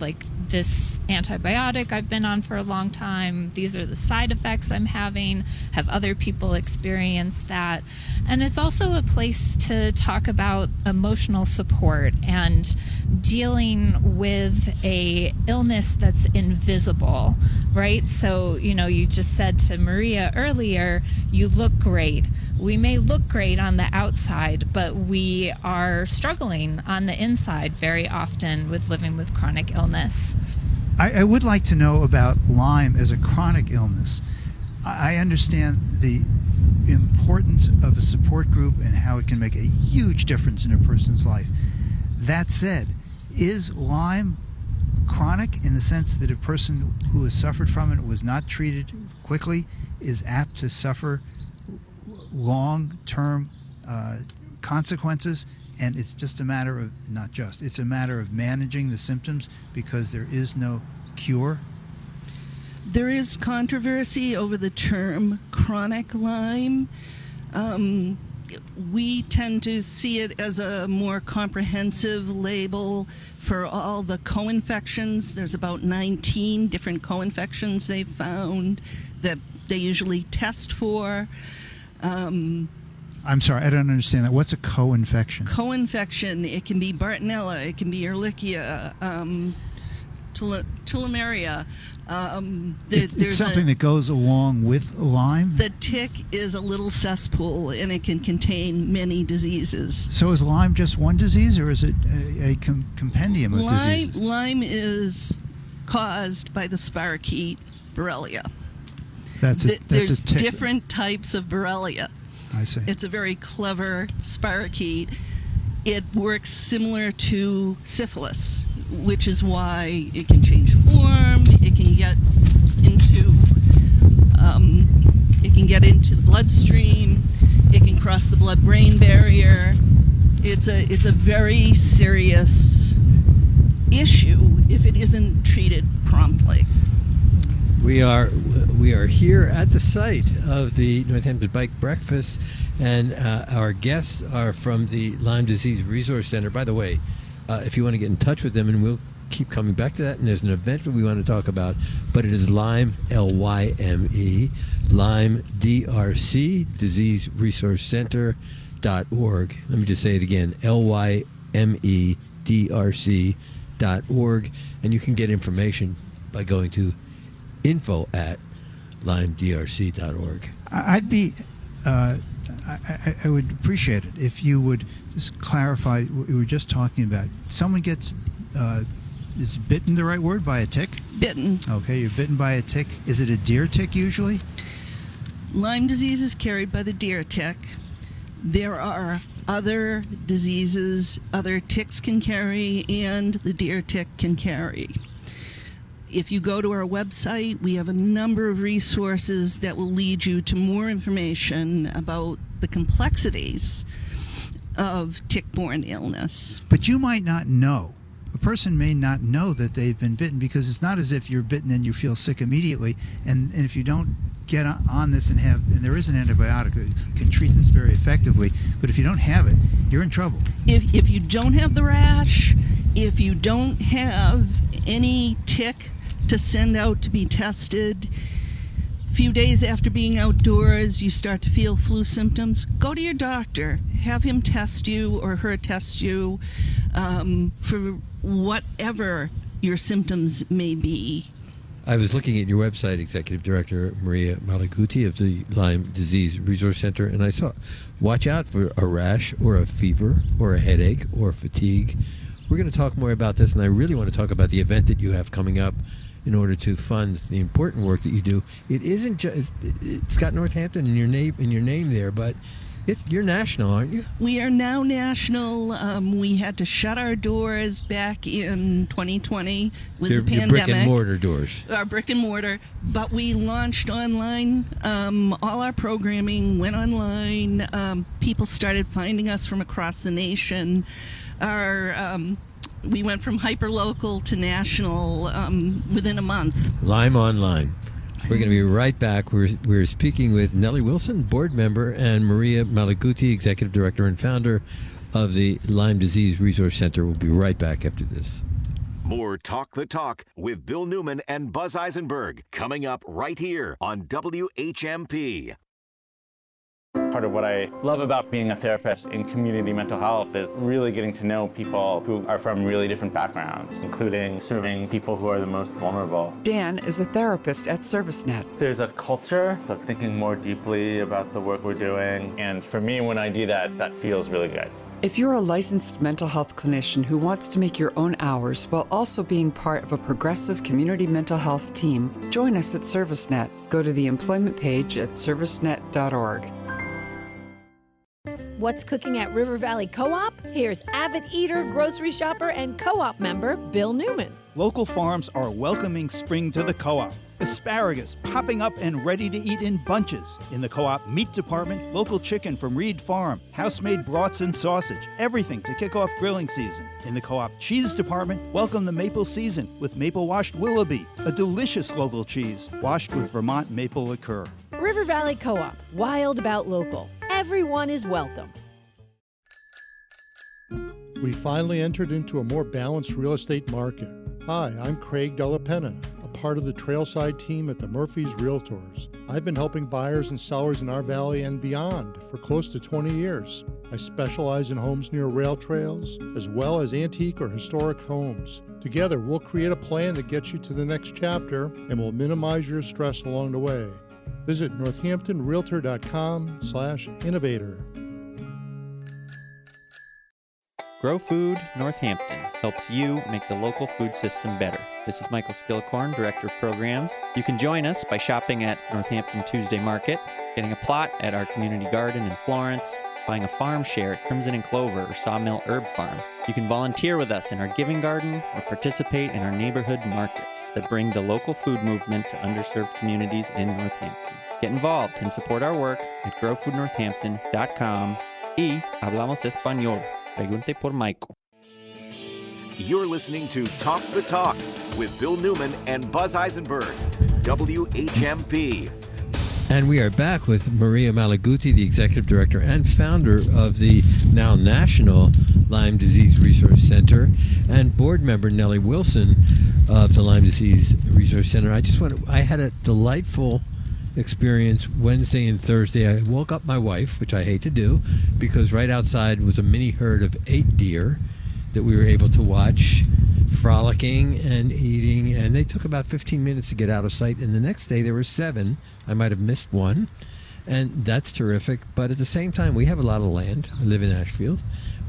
like this antibiotic I've been on for a long time, these are the side effects I'm having, have other people experienced that? And it's also a place to talk about emotional support and dealing with a illness that's invisible, right? So, you just said to Maria earlier, you look great. We may look great on the outside, but we are struggling on the inside very often with living with chronic illness. I would like to know about Lyme as a chronic illness. I understand the importance of a support group and how it can make a huge difference in a person's life. That said, is Lyme chronic in the sense that a person who has suffered from it, was not treated quickly, is apt to suffer long-term consequences, and it's just a matter of it's a matter of managing the symptoms because there is no cure? There is controversy over the term chronic Lyme. We tend to see it as a more comprehensive label for all the co-infections. There's about 19 different co-infections they've found that they usually test for. I'm sorry, I don't understand that. What's a co-infection? Co-infection, it can be Bartonella, it can be Ehrlichia, Tularemia. It's something that goes along with Lyme? The tick is a little cesspool, and it can contain many diseases. So is Lyme just one disease, or is it a compendium of diseases? Lyme is caused by the spirochete Borrelia. There's different types of Borrelia. I see. It's a very clever spirochete. It works similar to syphilis. which is why it can change form, it can get into the bloodstream, it can cross the blood-brain barrier. It's a very serious issue if it isn't treated promptly. We are here at the site of the Northampton Bike Breakfast, and our guests are from the Lyme Disease Resource Center. By the way, if you want to get in touch with them, and we'll keep coming back to that, and there's an event that we want to talk about, but it is Lyme, L-Y-M-E, Lyme, D-R-C, Disease Resource Center.org. Let me just say it again, LYMEDRC.org, and you can get information by going to info@LymeDRC.org. I would appreciate it if you would just clarify what we were just talking about. Someone gets, is bitten the right word, by a tick? Bitten. Okay, you're bitten by a tick. Is it a deer tick usually? Lyme disease is carried by the deer tick. There are other diseases other ticks can carry, and the deer tick can carry. If you go to our website, we have a number of resources that will lead you to more information about the complexities of tick-borne illness. But you might not know. A person may not know that they've been bitten, because it's not as if you're bitten and you feel sick immediately. And if you don't get on this and have, and there is an antibiotic that can treat this very effectively, but if you don't have it, you're in trouble. If you don't have the rash, if you don't have any tick to send out to be tested, a few days after being outdoors you start to feel flu symptoms, go to your doctor, have him test you or her test you for whatever your symptoms may be. I was looking at your website, Executive Director Maria Malaguti of the Lyme Disease Resource Center, and I saw, watch out for a rash or a fever or a headache or fatigue. We're going to talk more about this, and I really want to talk about the event that you have coming up in order to fund the important work that you do. It isn't just, it's got Northampton in your name there, but you're national, aren't you? We are now national. We had to shut our doors back in 2020 with the pandemic. Your brick and mortar doors. Our brick and mortar. But we launched online. All our programming went online. People started finding us from across the nation. We went from hyperlocal to national within a month. Lyme Online. We're going to be right back. We're speaking with Nellie Wilson, board member, and Maria Malaguti, executive director and founder of the Lyme Disease Resource Center. We'll be right back after this. More Talk the Talk with Bill Newman and Buzz Eisenberg coming up right here on WHMP. Part of what I love about being a therapist in community mental health is really getting to know people who are from really different backgrounds, including serving people who are the most vulnerable. Dan is a therapist at ServiceNet. There's a culture of thinking more deeply about the work we're doing, and for me, when I do that, that feels really good. If you're a licensed mental health clinician who wants to make your own hours while also being part of a progressive community mental health team, join us at ServiceNet. Go to the employment page at servicenet.org. What's cooking at River Valley Co-op? Here's avid eater, grocery shopper, and co-op member Bill Newman. Local farms are welcoming spring to the co-op. Asparagus popping up and ready to eat in bunches. In the co-op meat department, local chicken from Reed Farm, house-made brats and sausage, everything to kick off grilling season. In the co-op cheese department, welcome the maple season with maple-washed Willoughby, a delicious local cheese washed with Vermont maple liqueur. River Valley Co-op, wild about local. Everyone is welcome. We finally entered into a more balanced real estate market. Hi, I'm Craig Della Penna, a part of the Trailside team at the Murphy's Realtors. I've been helping buyers and sellers in our valley and beyond for close to 20 years. I specialize in homes near rail trails, as well as antique or historic homes. Together, we'll create a plan that gets you to the next chapter and will minimize your stress along the way. Visit NorthamptonRealtor.com/innovator. Grow Food Northampton helps you make the local food system better. This is Michael Skillicorn, Director of Programs. You can join us by shopping at Northampton Tuesday Market, getting a plot at our community garden in Florence, buying a farm share at Crimson and Clover or Sawmill Herb Farm. You can volunteer with us in our giving garden or participate in our neighborhood markets that bring the local food movement to underserved communities in Northampton. Get involved and support our work at growfoodnorthampton.com y hablamos español. Pregunte por Michael. You're listening to Talk the Talk with Bill Newman and Buzz Eisenberg, WHMP. And we are back with Maria Malaguti, the executive director and founder of the now national Lyme Disease Resource Center, and board member Nellie Wilson of the Lyme Disease Resource Center. I had a delightful experience Wednesday and Thursday. I woke up my wife, which I hate to do, because right outside was a mini herd of 8 deer that we were able to watch frolicking and eating, and they took about 15 minutes to get out of sight, and the next day there were 7. I might have missed one, and that's terrific. But at the same time, we have a lot of land. I live in Ashfield.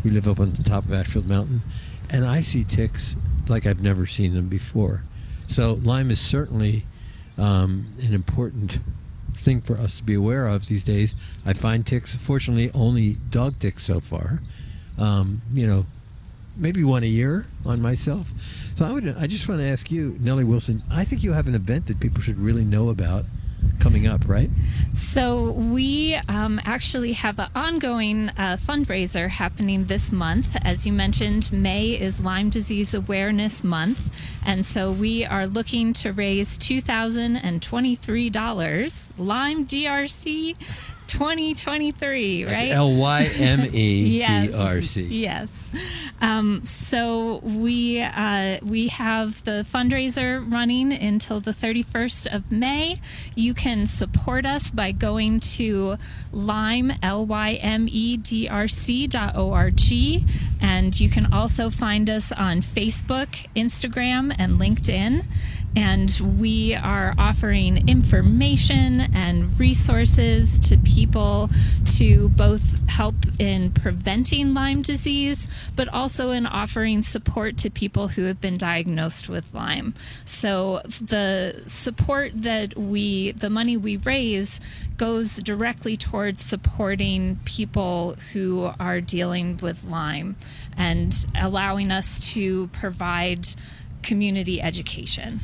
We live up on the top of Ashfield Mountain, and I see ticks like I've never seen them before. So Lyme is certainly an important thing for us to be aware of these days. I find ticks, fortunately only dog ticks so far, maybe one a year on myself. So I just want to ask you, Nellie Wilson, I think you have an event that people should really know about coming up, right? So we actually have an ongoing fundraiser happening this month. As you mentioned, May is Lyme Disease Awareness Month, and so we are looking to raise $2,023, Lyme DRC 2023, right? That's LYME DRC. Yes. So we have the fundraiser running until the 31st of May. You can support us by going to LYMEDRC.org, and you can also find us on Facebook, Instagram, and LinkedIn. And we are offering information and resources to people to both help in preventing Lyme disease, but also in offering support to people who have been diagnosed with Lyme. So the support that the money we raise goes directly towards supporting people who are dealing with Lyme and allowing us to provide community education.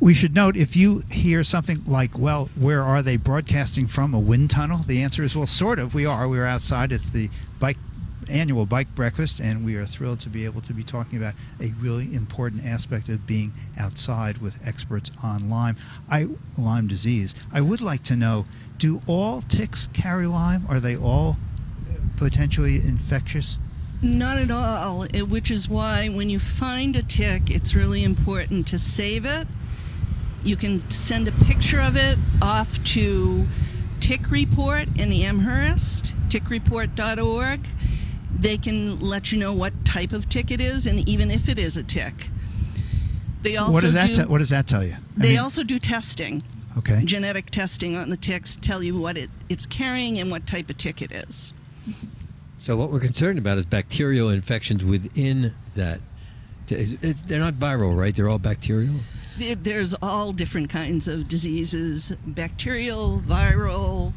We should note, if you hear something like, well, where are they broadcasting from, a wind tunnel? The answer is, well, sort of. We are. We're outside. It's the annual bike breakfast, and we are thrilled to be able to be talking about a really important aspect of being outside with experts on Lyme disease. I would like to know, do all ticks carry Lyme? Are they all potentially infectious? Not at all, which is why when you find a tick, it's really important to save it. You can send a picture of it off to Tick Report in Amherst, tickreport.org. They can let you know what type of tick it is, and even if it is a tick. They also what does that tell you? They also do testing. Okay. Genetic testing on the ticks, tell you what it's carrying and what type of tick it is. So what we're concerned about is bacterial infections within that. They're not viral, right? They're all bacterial? There's all different kinds of diseases, bacterial, viral.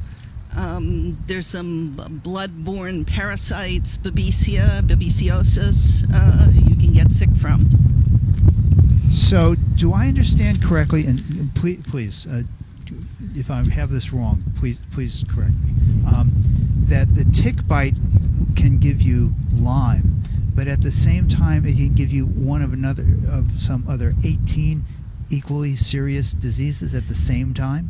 There's some blood-borne parasites, Babesia, babesiosis, you can get sick from. So do I understand correctly, and please if I have this wrong, please correct me, that the tick bite can give you Lyme, but at the same time it can give you one of another of some other 18 equally serious diseases at the same time?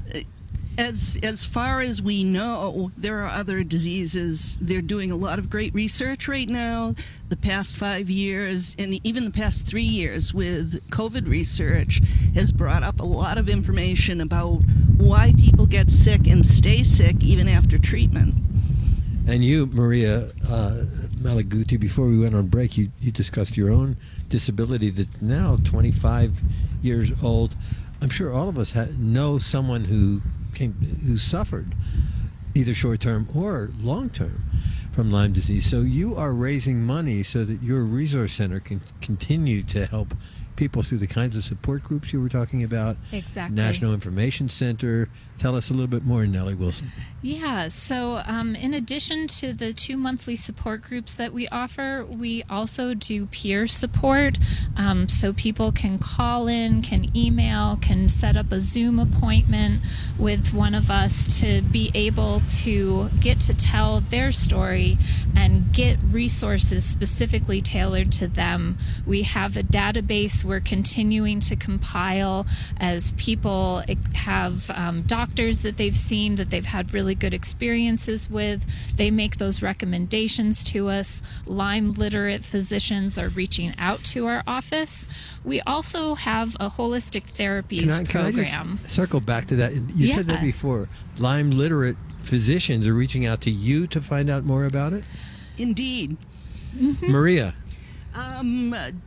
As far as we know, there are other diseases. They're doing a lot of great research right now, the past 5 years, and even the past 3 years with COVID research has brought up a lot of information about why people get sick and stay sick even after treatment. And you, Maria Malaguti, before we went on break, you discussed your own disability that's now 25 years old. I'm sure all of us know someone who suffered either short-term or long-term from Lyme disease. So you are raising money so that your resource center can continue to help people through the kinds of support groups you were talking about. Exactly. National Information Center. Tell us a little bit more, Nellie Wilson. Yeah, so in addition to the 2 monthly support groups that we offer, we also do peer support. So people can call in, can email, can set up a Zoom appointment with one of us to be able to get to tell their story and get resources specifically tailored to them. We have a database we're continuing to compile as people have doctors that they've seen that they've had really good experiences with. They make those recommendations to us. Lyme literate physicians are reaching out to our office. We also have a holistic therapies program. Can I just circle back to that? You said that before. Lyme literate physicians are reaching out to you to find out more about it? Indeed. Mm-hmm. Maria.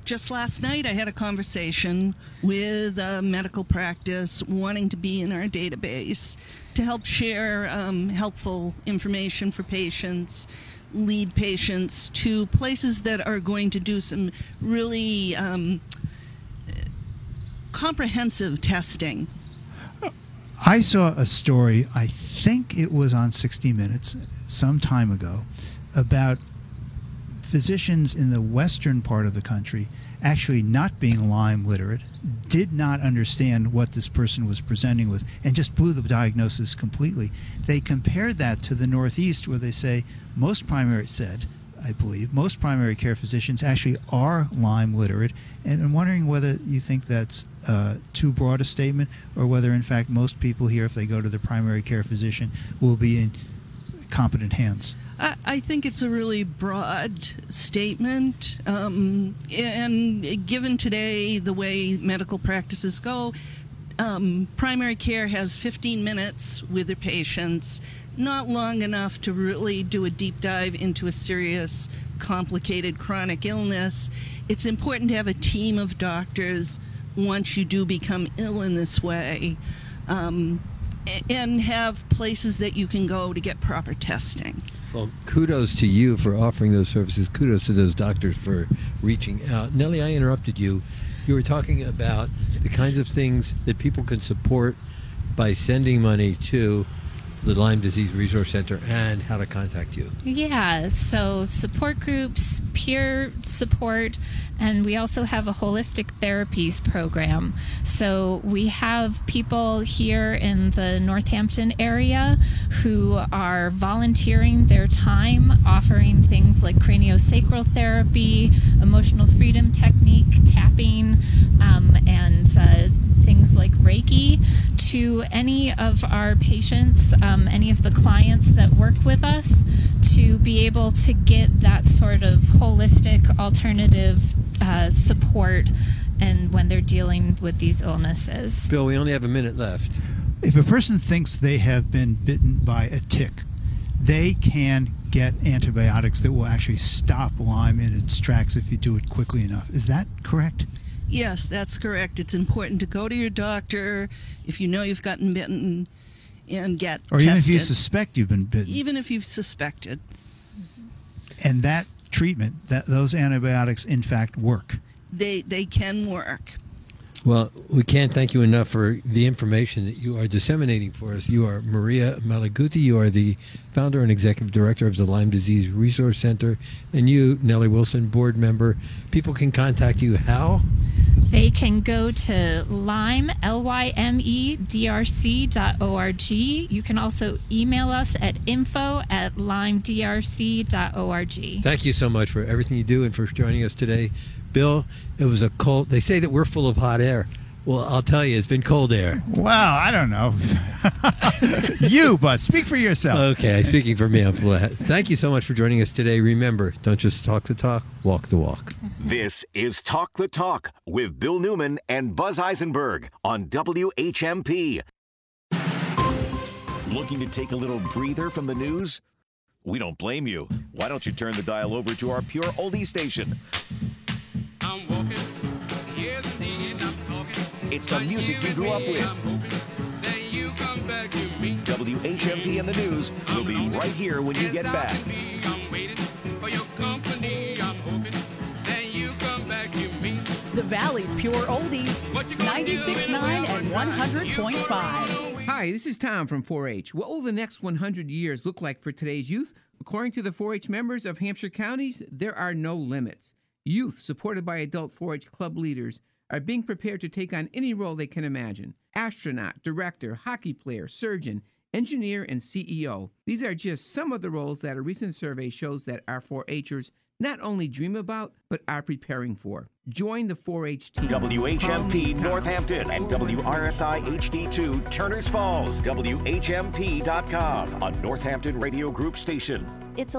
Just last night I had a conversation with a medical practice wanting to be in our database to help share helpful information for patients, lead patients to places that are going to do some really comprehensive testing. I saw a story, I think it was on 60 Minutes some time ago, about physicians in the western part of the country actually not being Lyme literate, did not understand what this person was presenting with, and just blew the diagnosis completely. They compared that to the Northeast, where they say most primary care physicians actually are Lyme literate, and I'm wondering whether you think that's too broad a statement, or whether in fact most people here, if they go to the primary care physician, will be in competent hands. I think it's a really broad statement, and given today the way medical practices go, primary care has 15 minutes with their patients, not long enough to really do a deep dive into a serious, complicated chronic illness. It's important to have a team of doctors once you do become ill in this way, and have places that you can go to get proper testing. Well, kudos to you for offering those services. Kudos to those doctors for reaching out. Nellie, I interrupted you. You were talking about the kinds of things that people can support by sending money to the Lyme Disease Resource Center and how to contact you. Yeah, so support groups, peer support, and we also have a holistic therapies program. So we have people here in the Northampton area who are volunteering their time, offering things like craniosacral therapy, emotional freedom technique, tapping, and things like Reiki to any of our patients, any of the clients that work with us, to be able to get that sort of holistic alternative support and when they're dealing with these illnesses. Bill, we only have a minute left. If a person thinks they have been bitten by a tick, they can get antibiotics that will actually stop Lyme in its tracks if you do it quickly enough. Is that correct? Yes, that's correct. It's important to go to your doctor if you know you've gotten bitten and get tested. Or even if you suspect you've been bitten. Even if you've suspected. And that treatment, those antibiotics, in fact, work. They can work. Well, we can't thank you enough for the information that you are disseminating for us. You are Maria Malaguti. You are the founder and executive director of the Lyme Disease Resource Center. And you, Nellie Wilson, board member. People can contact you how? They can go to Lyme, LYMEDRC.org. You can also email us at info@lymedrc.org. Thank you so much for everything you do and for joining us today. Bill, it was a cold. They say that we're full of hot air. Well, I'll tell you, it's been cold air. Wow, I don't know. But speak for yourself. Okay, speaking for me, I'm full of hot air. Thank you so much for joining us today. Remember, don't just talk the talk, walk the walk. This is Talk the Talk with Bill Newman and Buzz Eisenberg on WHMP. Looking to take a little breather from the news? We don't blame you. Why don't you turn the dial over to our pure oldie station? I'm walking, here's the day and I'm talking. It's the music you grew up with. I'm hoping that you come back to me. WHMP and the news will be right here when you get back. I'm waiting for your company. I'm hoping that you come back to me. The Valley's pure oldies, 96.9 and 100.5. Hi, this is Tom from 4-H. What will the next 100 years look like for today's youth? According to the 4-H members of Hampshire counties, there are no limits. Youth, supported by adult 4-H club leaders, are being prepared to take on any role they can imagine. Astronaut, director, hockey player, surgeon, engineer, and CEO. These are just some of the roles that a recent survey shows that our 4-H'ers not only dream about, but are preparing for. Join the 4-H team. WHMP Northampton and WRSI HD2 Turners Falls, WHMP.com, a Northampton Radio Group station. It's